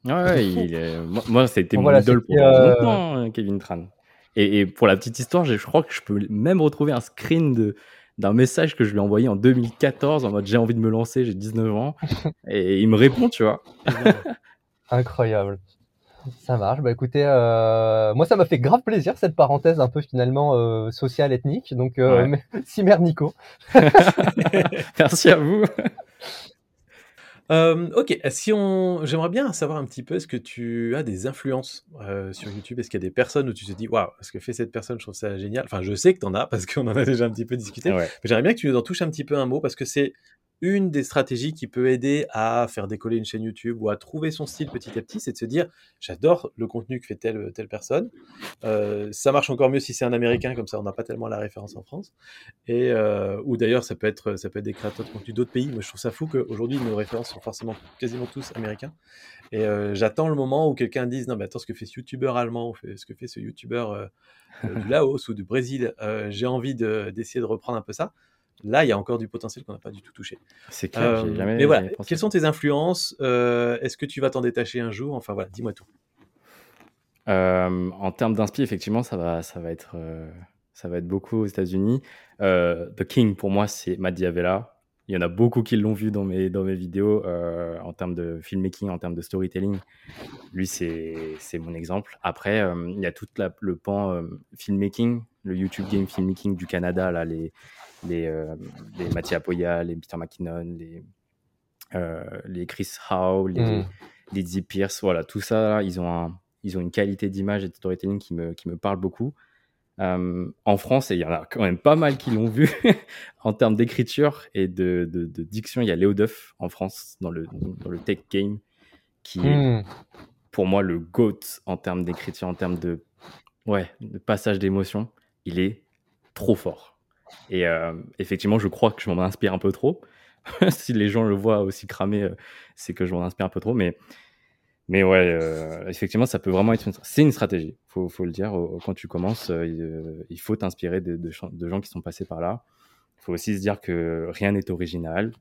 Ouais, moi c'était mon idole pour longtemps, Kevin Tran. Et pour la petite histoire, je crois que je peux même retrouver un screen d'un message que je lui ai envoyé en 2014 en mode j'ai envie de me lancer, j'ai 19 ans, et il me répond, tu vois. Incroyable. Ça marche. Bah écoutez, moi ça m'a fait grave plaisir cette parenthèse un peu finalement sociale, ethnique. Donc cimer Nico. Merci à vous. Ok, j'aimerais bien savoir un petit peu, est-ce que tu as des influences sur YouTube? Est-ce qu'il y a des personnes où tu te dis, waouh, ce que fait cette personne, je trouve ça génial. Enfin, je sais que t'en as parce qu'on en a déjà un petit peu discuté. Ouais. Mais j'aimerais bien que tu nous en touches un petit peu un mot parce que c'est une des stratégies qui peut aider à faire décoller une chaîne YouTube ou à trouver son style petit à petit, c'est de se dire, j'adore le contenu que fait telle personne. Ça marche encore mieux si c'est un Américain, comme ça on n'a pas tellement la référence en France. Et ou d'ailleurs ça peut être des créateurs de contenu d'autres pays. Moi je trouve ça fou qu'aujourd'hui nos références sont forcément quasiment tous américains. Et j'attends le moment où quelqu'un dise, non mais attends, ce que fait ce youtubeur allemand, ou ce que fait ce youtubeur du Laos ou du Brésil, j'ai envie d'essayer de reprendre un peu ça. Là, il y a encore du potentiel qu'on n'a pas du tout touché. C'est clair, j'ai jamais. Mais voilà, quelles sont tes influences? Est-ce que tu vas t'en détacher un jour? Enfin voilà, dis-moi tout. En termes d'inspi, effectivement, ça va être beaucoup aux États-Unis. The King, pour moi, c'est Matt D'Avella. Il y en a beaucoup qui l'ont vu dans mes vidéos en termes de filmmaking, en termes de storytelling. Lui, c'est mon exemple. Après, il y a tout le pan filmmaking, le YouTube Game Filmmaking du Canada, là, les Mathieu Apoya, les Peter McKinnon, les Chris Howe, les Dee Pierce, voilà, tout ça, ils ont une qualité d'image et de storytelling qui me parle beaucoup. En France, il y en a quand même pas mal qui l'ont vu en termes d'écriture et de diction. Il y a Léo Duff en France dans le tech game qui est pour moi le GOAT en termes d'écriture, en termes de passage d'émotion. Il est trop fort. Et effectivement, je crois que je m'en inspire un peu trop. Si les gens le voient aussi cramer, c'est que je m'en inspire un peu trop. Mais ouais, effectivement, ça peut vraiment être c'est une stratégie. Faut le dire. Quand tu commences, il faut t'inspirer de gens qui sont passés par là. Il faut aussi se dire que rien n'est original.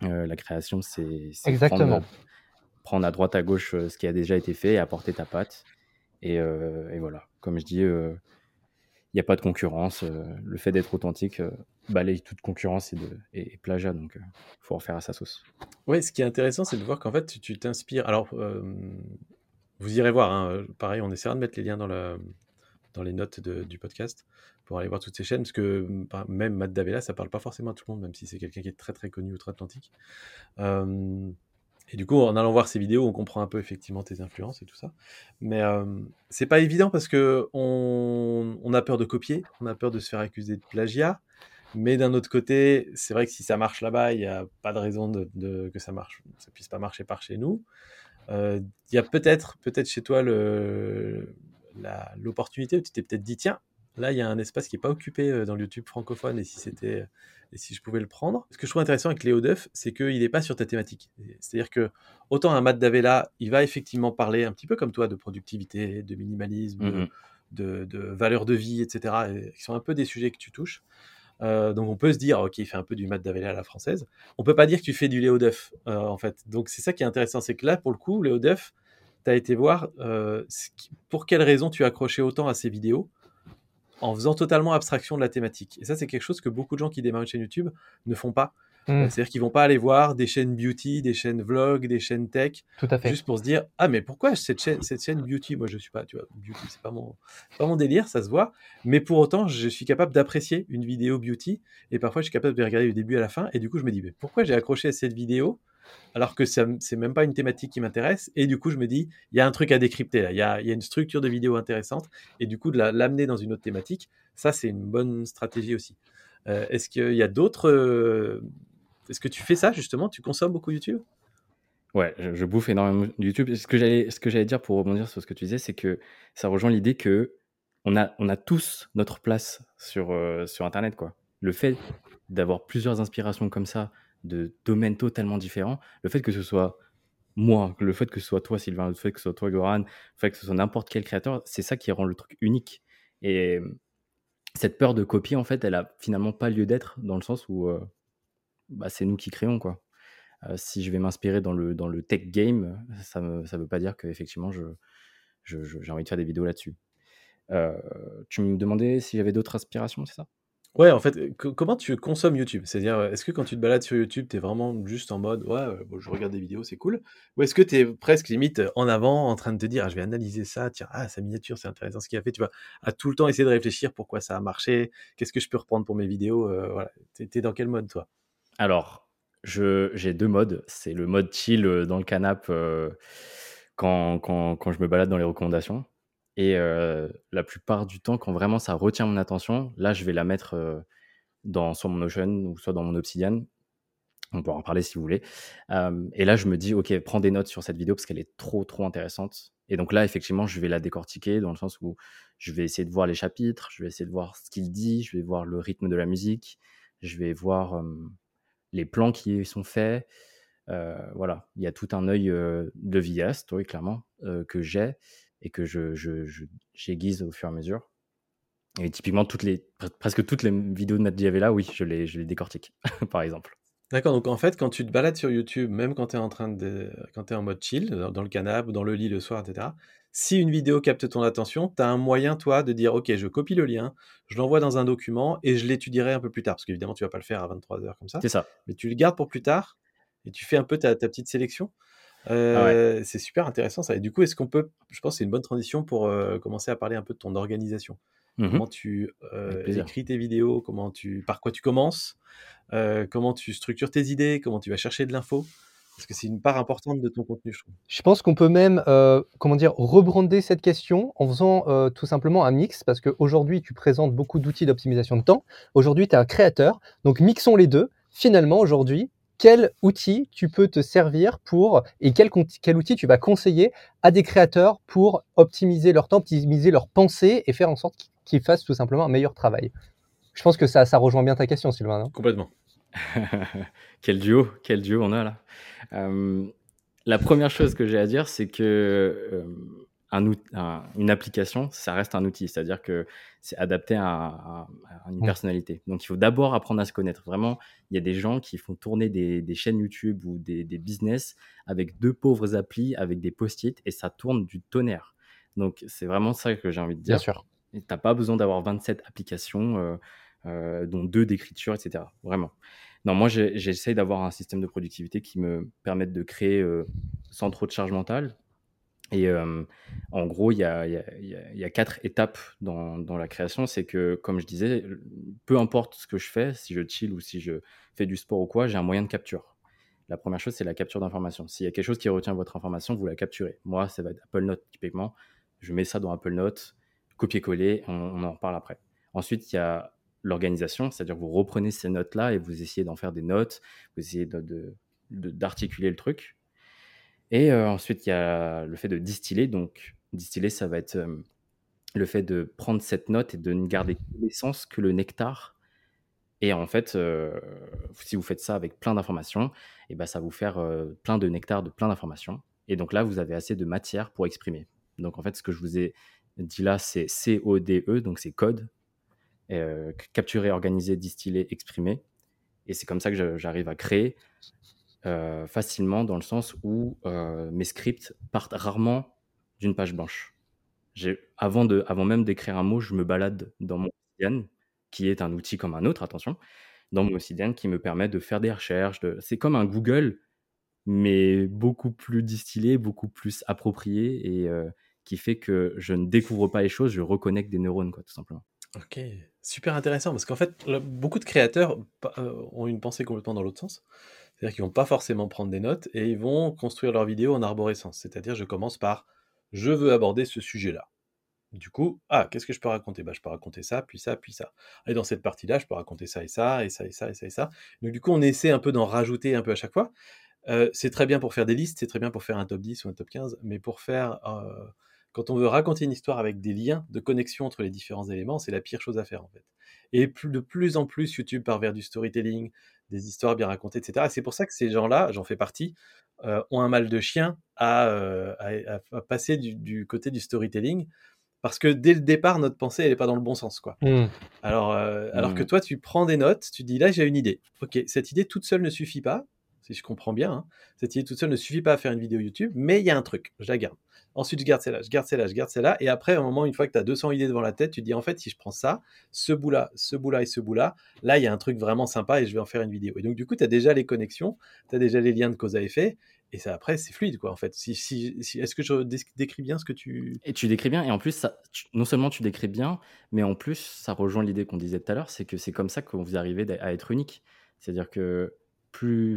La création, c'est exactement prendre à droite à gauche ce qui a déjà été fait et apporter ta patte. Et voilà. Comme je dis. Il n'y a pas de concurrence, le fait d'être authentique balaye toute concurrence et plagiat, donc il faut en faire à sa sauce. Oui, ce qui est intéressant, c'est de voir qu'en fait, tu t'inspires. Alors, vous irez voir, hein, pareil, on essaiera de mettre les liens dans les notes du podcast pour aller voir toutes ces chaînes, parce que même Matt D'Avella, ça parle pas forcément à tout le monde, même si c'est quelqu'un qui est très très connu outre-Atlantique. Et du coup, en allant voir ces vidéos, on comprend un peu effectivement tes influences et tout ça. Mais c'est pas évident parce que on a peur de copier, on a peur de se faire accuser de plagiat. Mais d'un autre côté, c'est vrai que si ça marche là-bas, il n'y a pas de raison que ça puisse pas marcher par chez nous. Il y a peut-être chez toi l'opportunité où tu t'es peut-être dit, tiens, là, il y a un espace qui n'est pas occupé dans le YouTube francophone, et si je pouvais le prendre. Ce que je trouve intéressant avec Léo Duff, c'est qu'il n'est pas sur ta thématique. C'est-à-dire que, autant un Matt D'Avella, il va effectivement parler un petit peu comme toi de productivité, de minimalisme, de valeur de vie, etc., qui sont un peu des sujets que tu touches. Donc on peut se dire, ok, il fait un peu du Matt D'Avella à la française. On peut pas dire que tu fais du Léo Duff, en fait. Donc c'est ça qui est intéressant, c'est que là, pour le coup, Léo Duff, tu as été voir pour quelles raisons tu as accroché autant à ces vidéos en faisant totalement abstraction de la thématique. Et ça, c'est quelque chose que beaucoup de gens qui démarrent une chaîne YouTube ne font pas. C'est-à-dire qu'ils vont pas aller voir des chaînes beauty, des chaînes vlog, des chaînes tech, juste pour se dire « Ah, mais pourquoi cette chaîne beauty ?» Moi, je suis pas, tu vois, beauty, c'est pas mon délire, ça se voit. Mais pour autant, je suis capable d'apprécier une vidéo beauty et parfois, je suis capable de regarder du début à la fin. Et du coup, je me dis « Mais pourquoi j'ai accroché à cette vidéo ?» alors que c'est même pas une thématique qui m'intéresse. Et du coup, je me dis « Il y a un truc à décrypter, là. Il y a une structure de vidéo intéressante. » Et du coup, de l'amener dans une autre thématique, ça, c'est une bonne stratégie aussi. Est-ce qu'il y a d'autres... Est-ce que tu fais ça, justement ? Tu consommes beaucoup YouTube ? Ouais, je bouffe énormément YouTube. Ce que j'allais dire pour rebondir sur ce que tu disais, c'est que ça rejoint l'idée qu'on a tous notre place sur Internet, quoi. Le fait d'avoir plusieurs inspirations comme ça, de domaines totalement différents, le fait que ce soit moi, le fait que ce soit toi, Sylvain, le fait que ce soit toi, Goran, le fait que ce soit n'importe quel créateur, c'est ça qui rend le truc unique. Et cette peur de copier, en fait, elle a finalement pas lieu d'être, dans le sens où... c'est nous qui créons, quoi. Si je vais m'inspirer dans le tech game, ça ne veut pas dire qu'effectivement j'ai envie de faire des vidéos là-dessus. Tu me demandais si j'avais d'autres inspirations, c'est ça ? Ouais, en fait, comment tu consommes YouTube ? C'est-à-dire, est-ce que quand tu te balades sur YouTube, tu es vraiment juste en mode « Ouais, je regarde des vidéos, c'est cool », ou est-ce que tu es presque limite en avant, en train de te dire « Je vais analyser ça, tiens, sa miniature, c'est intéressant ce qu'il a fait », tu vas à tout le temps essayer de réfléchir pourquoi ça a marché, qu'est-ce que je peux reprendre pour mes vidéos, voilà. T'es dans quel mode, toi ? Alors, j'ai deux modes. C'est le mode chill dans le canapé quand je me balade dans les recommandations. Et la plupart du temps, quand vraiment ça retient mon attention, là, je vais la mettre soit mon Notion ou soit dans mon Obsidian. On peut en parler si vous voulez. Et là, je me dis, OK, prends des notes sur cette vidéo parce qu'elle est trop, trop intéressante. Et donc là, effectivement, je vais la décortiquer dans le sens où je vais essayer de voir les chapitres, je vais essayer de voir ce qu'il dit, je vais voir le rythme de la musique, je vais voir... les plans qui sont faits, voilà, il y a tout un œil de vidéaste, oui, clairement, que j'ai et que j'aiguise au fur et à mesure. Et typiquement, presque toutes les vidéos de Matt D'Avella, oui, je les décortique, par exemple. D'accord, donc en fait, quand tu te balades sur YouTube, même quand tu es en mode chill, dans le canapé, dans le lit le soir, etc., si une vidéo capte ton attention, tu as un moyen, toi, de dire « Ok, je copie le lien, je l'envoie dans un document et je l'étudierai un peu plus tard. » Parce qu'évidemment, tu ne vas pas le faire à 23h comme ça. C'est ça. Mais tu le gardes pour plus tard et tu fais un peu ta petite sélection. Ah ouais. C'est super intéressant, ça. Et du coup, est-ce qu'on peut... Je pense que c'est une bonne transition pour commencer à parler un peu de ton organisation. Comment tu écris tes vidéos, par quoi tu commences, comment tu structures tes idées, comment tu vas chercher de l'info. Parce que c'est une part importante de ton contenu, je trouve. Je pense qu'on peut même, rebrander cette question en faisant tout simplement un mix, parce qu'aujourd'hui, tu présentes beaucoup d'outils d'optimisation de temps. Aujourd'hui, tu es un créateur, donc mixons les deux. Finalement, aujourd'hui, quel outil tu peux te servir et quel outil tu vas conseiller à des créateurs pour optimiser leur temps, optimiser leur pensée et faire en sorte qu'ils fassent tout simplement un meilleur travail. Je pense que ça rejoint bien ta question, Sylvain. Non ? Complètement. Quel duo on a là. La première chose que j'ai à dire, c'est que une application, ça reste un outil, c'est-à-dire que c'est adapté à une personnalité. Donc il faut d'abord apprendre à se connaître. Vraiment, il y a des gens qui font tourner des chaînes YouTube ou des business avec deux pauvres applis, avec des post-it, et ça tourne du tonnerre. Donc c'est vraiment ça que j'ai envie de dire. Bien sûr. Tu n'as pas besoin d'avoir 27 applications. Dont 2 d'écriture, etc. Vraiment. Non, moi, j'essaye d'avoir un système de productivité qui me permette de créer sans trop de charge mentale, Et en gros, il y a quatre étapes dans la création. C'est que, comme je disais, peu importe ce que je fais, si je chill ou si je fais du sport ou quoi, j'ai un moyen de capture. La première chose, c'est la capture d'information. S'il y a quelque chose qui retient votre information, vous la capturez. Moi, ça va être Apple Notes, typiquement. Je mets ça dans Apple Notes, copier-coller, on en reparle après. Ensuite, il y a l'organisation, c'est-à-dire que vous reprenez ces notes-là et vous essayez d'en faire des notes, vous essayez d'articuler le truc. Et ensuite, il y a le fait de distiller. Donc, distiller, ça va être le fait de prendre cette note et de ne garder que l'essence, que le nectar. Et en fait, si vous faites ça avec plein d'informations, et ben ça va vous faire plein de nectar, de plein d'informations. Et donc là, vous avez assez de matière pour exprimer. Donc en fait, ce que je vous ai dit là, c'est CODE, donc c'est code. Capturer, organiser, distiller, exprimer. Et c'est comme ça que j'arrive à créer facilement, dans le sens où mes scripts partent rarement d'une page blanche. Avant même d'écrire un mot, je me balade dans mon Obsidian, qui est un outil comme un autre, attention, dans mon Obsidian, qui me permet de faire des recherches. C'est comme un Google, mais beaucoup plus distillé, beaucoup plus approprié, et qui fait que je ne découvre pas les choses, je reconnecte des neurones, quoi, tout simplement. Ok, super intéressant, parce qu'en fait, beaucoup de créateurs ont une pensée complètement dans l'autre sens. C'est-à-dire qu'ils ne vont pas forcément prendre des notes et ils vont construire leur vidéo en arborescence. C'est-à-dire, je commence par « je veux aborder ce sujet-là ». Du coup, qu'est-ce que je peux raconter ? Je peux raconter ça, puis ça, puis ça. Et dans cette partie-là, je peux raconter ça et ça, et ça, et ça, et ça, et ça. Donc du coup, on essaie un peu d'en rajouter un peu à chaque fois. C'est très bien pour faire des listes, c'est très bien pour faire un top 10 ou un top 15, mais pour faire... Quand on veut raconter une histoire avec des liens de connexion entre les différents éléments, c'est la pire chose à faire, en fait. Et de plus en plus, YouTube parvient du storytelling, des histoires bien racontées, etc. Et c'est pour ça que ces gens-là, j'en fais partie, ont un mal de chien à passer du côté du storytelling, parce que dès le départ, notre pensée, elle n'est pas dans le bon sens, quoi. Alors que toi, tu prends des notes, tu dis, là, j'ai une idée. Ok, cette idée toute seule ne suffit pas, si je comprends bien, cette idée toute seule ne suffit pas à faire une vidéo YouTube, mais il y a un truc, je la garde. Ensuite, je garde celle-là, je garde celle-là, je garde celle-là. Et après, à un moment, une fois que tu as 200 idées devant la tête, tu te dis, en fait, si je prends ça, ce bout-là et ce bout-là, là, il y a un truc vraiment sympa et je vais en faire une vidéo. Et donc, du coup, tu as déjà les connexions, tu as déjà les liens de cause à effet. Et ça, après, c'est fluide, quoi, en fait. Est-ce que je décris bien ce que tu... Et tu décris bien. Et en plus, non seulement tu décris bien, mais en plus, ça rejoint l'idée qu'on disait tout à l'heure, c'est que c'est comme ça que vous arrivez à être unique. C'est-à-dire que...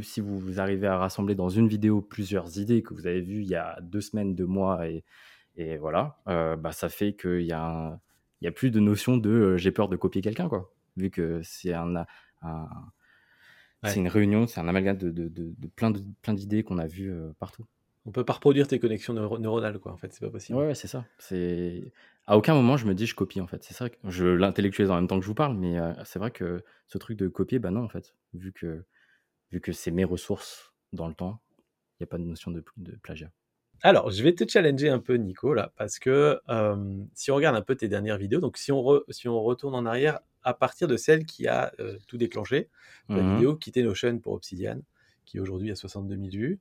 si vous arrivez à rassembler dans une vidéo plusieurs idées que vous avez vues il y a 2 semaines, 2 mois, et voilà, ça fait qu'il y a plus de notion de j'ai peur de copier quelqu'un, quoi, vu que c'est c'est une réunion, c'est un amalgame de plein d'idées qu'on a vues partout. On peut pas reproduire tes connexions neuronales, quoi, en fait, c'est pas possible. Ouais, c'est ça. À aucun moment je me dis je copie, en fait. C'est ça, je l'intellectualise en même temps que je vous parle, mais c'est vrai que ce truc de copier, non, en fait, vu que c'est mes ressources dans le temps, il n'y a pas de notion de plagiat. Alors, je vais te challenger un peu, Nico, là, parce que si on regarde un peu tes dernières vidéos, donc si on retourne en arrière, à partir de celle qui a tout déclenché, la vidéo quitter Notion pour Obsidian, qui aujourd'hui a 62 000 vues.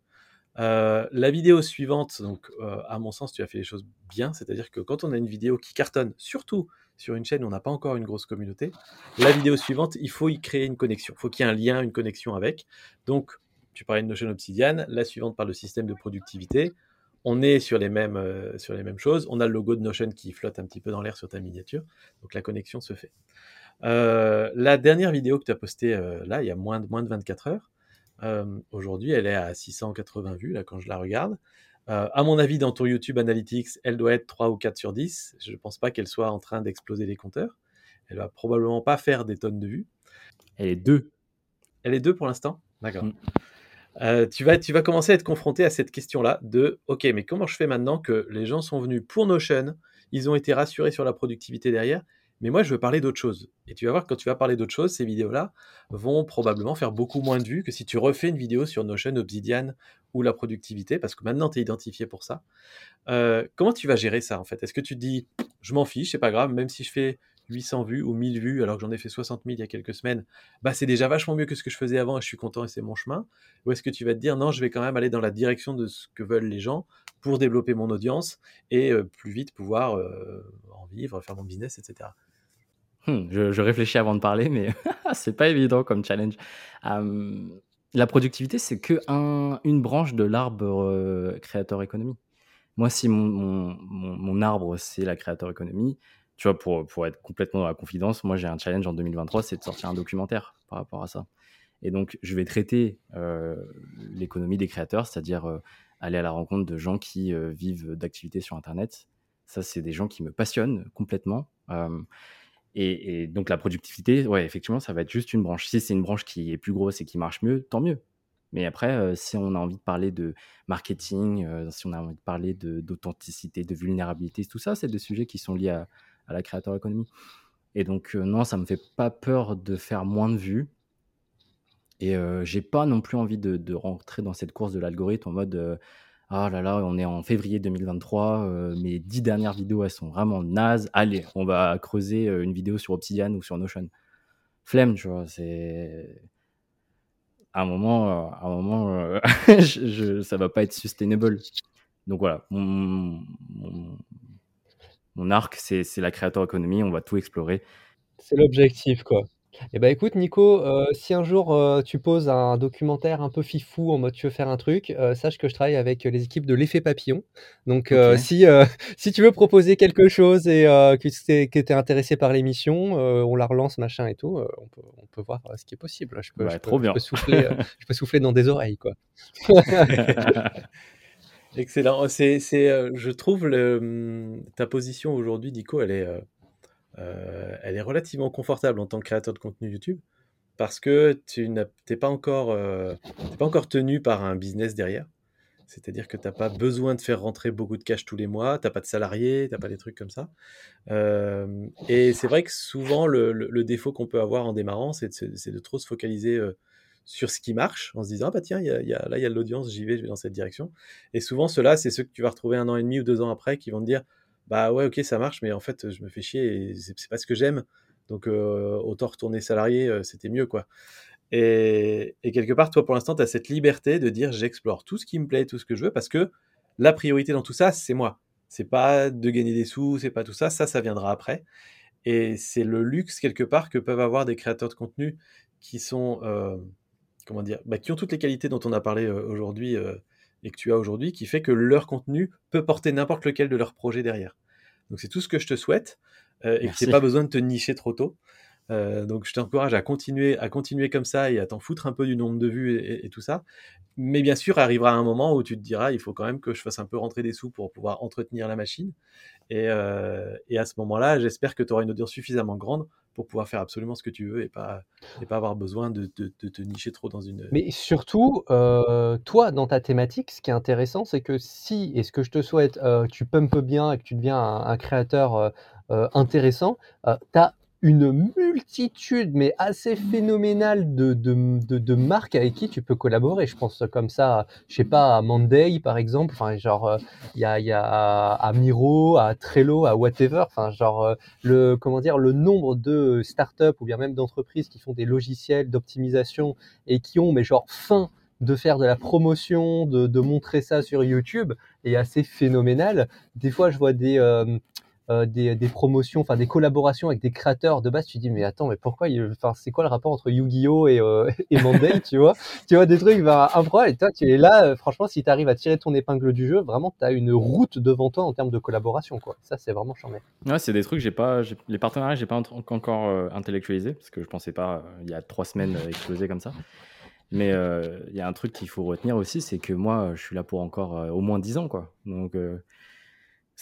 La vidéo suivante, donc, à mon sens, tu as fait les choses bien, c'est-à-dire que quand on a une vidéo qui cartonne, surtout sur une chaîne où on n'a pas encore une grosse communauté, la vidéo suivante, il faut y créer une connexion. Il faut qu'il y ait un lien, une connexion avec. Donc, tu parlais de Notion Obsidian, la suivante parle de système de productivité. On est sur les mêmes choses. On a le logo de Notion qui flotte un petit peu dans l'air sur ta miniature. Donc, la connexion se fait. La dernière vidéo que tu as postée, là, il y a moins de 24 heures. Aujourd'hui, elle est à 680 vues, là, quand je la regarde. À mon avis, dans ton YouTube Analytics, elle doit être 3 ou 4 sur 10. Je ne pense pas qu'elle soit en train d'exploser les compteurs. Elle ne va probablement pas faire des tonnes de vues. Elle est 2. Elle est 2 pour l'instant ? D'accord. Tu vas commencer à être confronté à cette question-là de « Ok, mais comment je fais maintenant que les gens sont venus pour Notion, ils ont été rassurés sur la productivité derrière, mais moi, je veux parler d'autre chose. » Et tu vas voir que quand tu vas parler d'autre chose, ces vidéos-là vont probablement faire beaucoup moins de vues que si tu refais une vidéo sur Notion, Obsidian ou la productivité, parce que maintenant, tu es identifié pour ça. Comment tu vas gérer ça, en fait ? Est-ce que tu te dis, je m'en fiche, c'est pas grave, même si je fais 800 vues ou 1000 vues, alors que j'en ai fait 60 000 il y a quelques semaines, c'est déjà vachement mieux que ce que je faisais avant et je suis content et c'est mon chemin ? Ou est-ce que tu vas te dire, non, je vais quand même aller dans la direction de ce que veulent les gens pour développer mon audience et plus vite pouvoir en vivre, faire mon business, etc. Je réfléchis avant de parler, mais c'est pas évident comme challenge. La productivité, c'est qu'une branche de l'arbre créateur économie. Moi, si mon arbre, c'est la créateur économie, tu vois, pour être complètement dans la confidence, moi, j'ai un challenge en 2023, c'est de sortir un documentaire par rapport à ça. Et donc, je vais traiter l'économie des créateurs, c'est-à-dire aller à la rencontre de gens qui vivent d'activités sur Internet. Ça, c'est des gens qui me passionnent complètement. Et donc, la productivité, ouais, effectivement, ça va être juste une branche. Si c'est une branche qui est plus grosse et qui marche mieux, tant mieux. Mais après, si on a envie de parler de marketing, si on a envie de parler d'authenticité, de vulnérabilité, tout ça, c'est des sujets qui sont liés à la créateur économie. Et donc, non, ça ne me fait pas peur de faire moins de vues. Et je n'ai pas non plus envie de rentrer dans cette course de l'algorithme en mode « Ah là là, on est en février 2023, mes 10 dernières vidéos, elles sont vraiment nazes. Allez, on va creuser une vidéo sur Obsidian ou sur Notion. » Flemme, tu vois, c'est... À un moment, ça ne va pas être sustainable. Donc voilà, mon arc, c'est la créateur économie, on va tout explorer. C'est l'objectif, quoi. Eh ben écoute Nico, si un jour tu poses un documentaire un peu fifou en mode tu veux faire un truc, sache que je travaille avec les équipes de l'Effet Papillon. Donc okay. Si tu veux proposer quelque chose et que t'es intéressé par l'émission, on la relance machin et tout, on peut voir ce qui est possible. Je peux souffler dans des oreilles quoi. Excellent. C'est je trouve ta position aujourd'hui Nico, elle est relativement confortable en tant que créateur de contenu YouTube parce que tu n'es pas encore, tenu par un business derrière. C'est-à-dire que tu n'as pas besoin de faire rentrer beaucoup de cash tous les mois, tu n'as pas de salariés, tu n'as pas des trucs comme ça. Et c'est vrai que souvent, le défaut qu'on peut avoir en démarrant, c'est de trop se focaliser sur ce qui marche en se disant « Ah bah tiens, là, il y a de l'audience, je vais dans cette direction. » Et souvent, ceux-là, c'est ceux que tu vas retrouver 1 an et demi ou 2 ans après qui vont te dire bah ouais, ok, ça marche, mais en fait, je me fais chier et c'est pas ce que j'aime. Donc, autant retourner salarié, c'était mieux, quoi. Et quelque part, toi, pour l'instant, tu as cette liberté de dire j'explore tout ce qui me plaît, tout ce que je veux, parce que la priorité dans tout ça, c'est moi. C'est pas de gagner des sous, c'est pas tout ça. Ça viendra après. Et c'est le luxe, quelque part, que peuvent avoir des créateurs de contenu qui sont, qui ont toutes les qualités dont on a parlé aujourd'hui, et que tu as aujourd'hui, qui fait que leur contenu peut porter n'importe lequel de leurs projets derrière. Donc, c'est tout ce que je te souhaite et Merci. Que tu n'aies pas besoin de te nicher trop tôt. Donc, je t'encourage à continuer comme ça et à t'en foutre un peu du nombre de vues et tout ça. Mais bien sûr, arrivera un moment où tu te diras, il faut quand même que je fasse un peu rentrer des sous pour pouvoir entretenir la machine. Et à ce moment-là, j'espère que tu auras une audience suffisamment grande pour pouvoir faire absolument ce que tu veux et pas avoir besoin de te nicher trop dans une... Mais surtout, toi, dans ta thématique, ce qui est intéressant, c'est que si, et ce que je te souhaite, tu pumpes bien et que tu deviens un créateur intéressant, tu as une multitude, mais assez phénoménale de marques avec qui tu peux collaborer. Je pense comme ça, je sais pas, à Monday, par exemple, enfin, genre, il y a à Miro, à Trello, à whatever, enfin, genre, le nombre de startups ou bien même d'entreprises qui font des logiciels d'optimisation et qui ont, mais genre, faim de faire de la promotion, de montrer ça sur YouTube est assez phénoménal. Des fois, je vois des promotions, enfin des collaborations avec des créateurs de base, tu te dis mais pourquoi, c'est quoi le rapport entre Yu-Gi-Oh et Monday, tu vois des trucs improbables, et toi tu es là, franchement si tu arrives à tirer ton épingle du jeu, vraiment tu as une route devant toi en termes de collaboration quoi. Ça c'est vraiment charmant. Ouais, c'est des trucs les partenariats j'ai pas encore intellectualisé parce que je pensais pas il y a 3 semaines exploser comme ça. Mais il y a un truc qu'il faut retenir aussi, c'est que moi je suis là pour encore au moins 10 ans quoi. Donc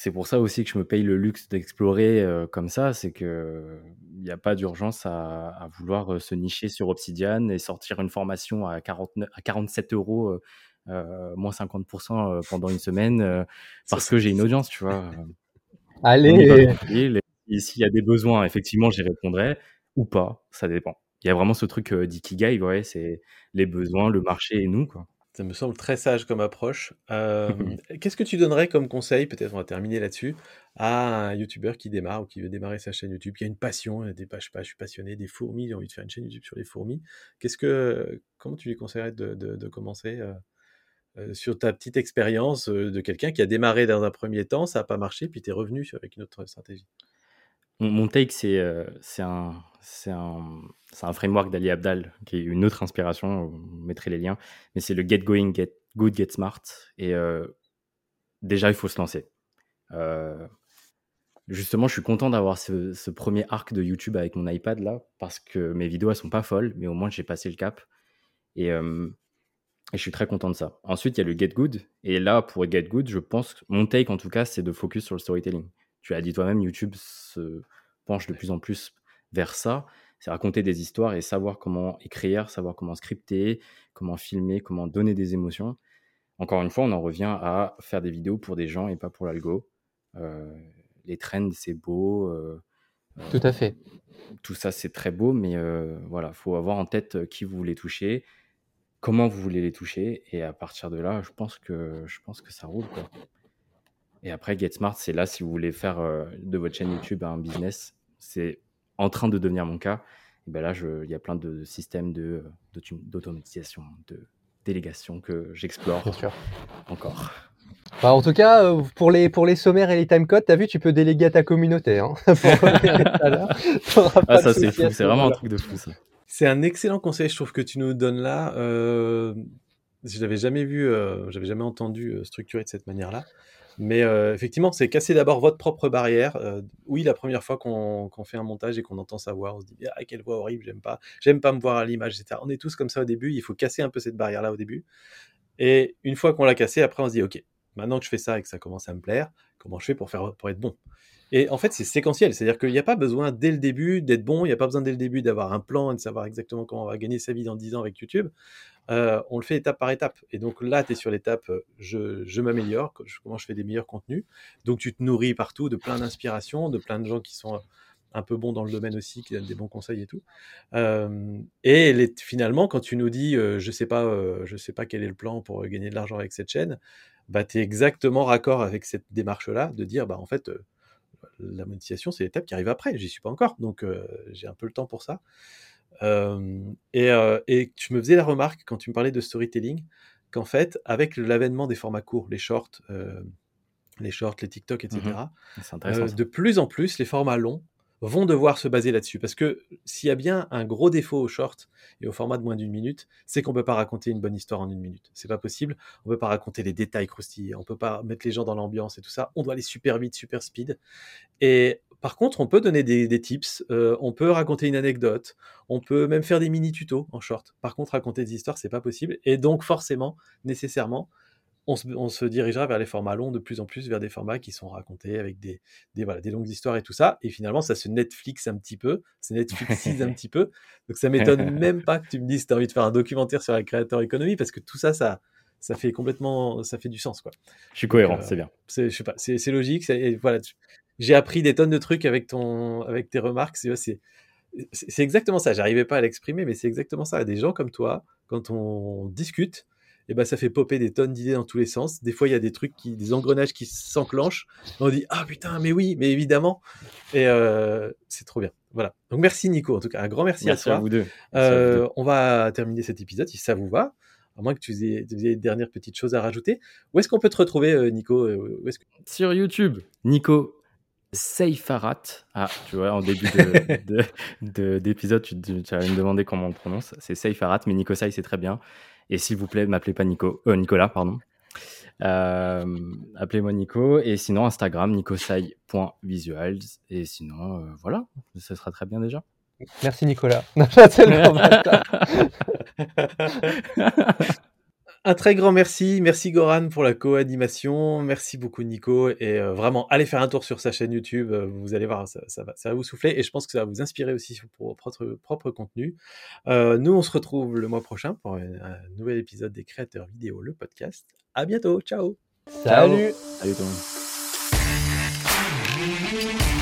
c'est pour ça aussi que je me paye le luxe d'explorer comme ça, c'est qu'il n'y a pas d'urgence à vouloir se nicher sur Obsidian et sortir une formation à 47 € moins 50% pendant une semaine parce que j'ai une audience, tu vois. Allez. Et s'il y a des besoins, effectivement, j'y répondrai ou pas, ça dépend. Il y a vraiment ce truc d'ikigai, ouais, c'est les besoins, le marché et nous, quoi. Ça me semble très sage comme approche. Qu'est-ce que tu donnerais comme conseil, peut-être on va terminer là-dessus, à un youtubeur qui démarre ou qui veut démarrer sa chaîne YouTube, qui a une passion, je suis passionné des fourmis, j'ai envie de faire une chaîne YouTube sur les fourmis. Comment tu lui conseillerais de commencer sur ta petite expérience de quelqu'un qui a démarré dans un premier temps, ça n'a pas marché, puis tu es revenu avec une autre stratégie? Mon take, c'est un framework d'Ali Abdal, qui est une autre inspiration, vous mettrez les liens, mais c'est le Get Going, Get Good, Get Smart. Et déjà, il faut se lancer. Justement, je suis content d'avoir ce premier arc de YouTube avec mon iPad, là, parce que mes vidéos, elles sont pas folles, mais au moins, j'ai passé le cap. Et je suis très content de ça. Ensuite, il y a le Get Good. Et là, pour Get Good, je pense, mon take, en tout cas, c'est de focus sur le storytelling. Tu l'as dit toi-même, YouTube se penche de plus en plus vers ça. C'est raconter des histoires et savoir comment écrire, savoir comment scripter, comment filmer, comment donner des émotions. Encore une fois, on en revient à faire des vidéos pour des gens et pas pour l'algo. Les trends, c'est beau. Tout à fait. Tout ça, c'est très beau, mais voilà, faut avoir en tête qui vous voulez toucher, comment vous voulez les toucher, et à partir de là, je pense que ça roule, quoi. Et après, Get Smart, c'est là si vous voulez faire de votre chaîne YouTube un business. C'est en train de devenir mon cas. Et ben là, il y a plein de systèmes d'automatisation, de délégation que j'explore encore. Bah en tout cas, pour les sommaires et les timecodes, t'as vu, tu peux déléguer à ta communauté. Hein, ah ça c'est fou, c'est vraiment un truc de fou ça. C'est un excellent conseil, je trouve, que tu nous donnes là. Je l'avais jamais vu, j'avais jamais entendu structurer de cette manière-là. Mais effectivement, c'est casser d'abord votre propre barrière. Oui, la première fois qu'on fait un montage et qu'on entend sa voix, on se dit « Ah, quelle voix horrible, j'aime pas me voir à l'image, etc. » On est tous comme ça au début, il faut casser un peu cette barrière-là au début. Et une fois qu'on l'a cassée, après on se dit « Ok, maintenant que je fais ça et que ça commence à me plaire, comment je fais pour être bon ?» Et en fait, c'est séquentiel, c'est-à-dire qu'il n'y a pas besoin dès le début d'être bon, il n'y a pas besoin dès le début d'avoir un plan et de savoir exactement comment on va gagner sa vie dans 10 ans avec YouTube. On le fait étape par étape. Et donc là, tu es sur l'étape « je m'améliore, comment je fais des meilleurs contenus ». Donc tu te nourris partout de plein d'inspirations, de plein de gens qui sont un peu bons dans le domaine aussi, qui donnent des bons conseils et tout. Finalement, quand tu nous dis « je sais pas quel est le plan pour gagner de l'argent avec cette chaîne », bah, tu es exactement raccord avec cette démarche-là de dire « bah en fait… la monétisation, c'est l'étape qui arrive après. J'y suis pas encore, donc j'ai un peu le temps pour ça. Et tu me faisais la remarque quand tu me parlais de storytelling, qu'en fait, avec l'avènement des formats courts, les shorts, les TikTok, etc., de plus en plus, les formats longs vont devoir se baser là-dessus. Parce que s'il y a bien un gros défaut aux shorts et aux formats de moins d'une minute, c'est qu'on ne peut pas raconter une bonne histoire en une minute. C'est pas possible. On ne peut pas raconter les détails croustillants. On ne peut pas mettre les gens dans l'ambiance et tout ça. On doit aller super vite, super speed. Et par contre, on peut donner des tips. On peut raconter une anecdote. On peut même faire des mini-tutos en short. Par contre, raconter des histoires, c'est pas possible. Et donc, forcément, nécessairement, on se dirigera vers les formats longs, de plus en plus vers des formats qui sont racontés avec des longues histoires et tout ça. Et finalement, ça se Netflix un petit peu, ça Netflixise un petit peu. Donc, ça m'étonne même pas que tu me dises que tu as envie de faire un documentaire sur la créateur économie, parce que tout ça, ça fait du sens, quoi. Je suis cohérent, c'est bien. Je sais pas, c'est logique. Voilà, j'ai appris des tonnes de trucs avec tes remarques. C'est exactement ça. J'arrivais pas à l'exprimer, mais c'est exactement ça. Des gens comme toi, quand on discute, et ben ça fait popper des tonnes d'idées dans tous les sens. Des fois, il y a des engrenages qui s'enclenchent. On dit « Ah putain, mais oui, mais évidemment !» Et c'est trop bien. Voilà. Donc merci Nico, en tout cas. Un grand merci à toi. À vous deux. On va terminer cet épisode, si ça vous va. À moins que tu aies des dernières petites choses à rajouter. Où est-ce qu'on peut te retrouver, Nico ? Sur YouTube, Nico Saï. Ah, tu vois, en début d'épisode, tu allais me demander comment on le prononce. C'est Saï, mais Nico Saï, c'est très bien. Et s'il vous plaît, m'appelez pas Nicolas, pardon. Appelez-moi Nico. Et sinon, Instagram, nicosaï.visuals. Et sinon, voilà, ce sera très bien déjà. Merci Nicolas. Un très grand merci. Merci Goran pour la co-animation. Merci beaucoup Nico. Et vraiment, allez faire un tour sur sa chaîne YouTube. Vous allez voir, ça va vous souffler. Et je pense que ça va vous inspirer aussi pour votre propre contenu. Nous, on se retrouve le mois prochain pour un nouvel épisode des Créateurs Vidéo, le podcast. À bientôt. Ciao. Salut. Salut tout le monde.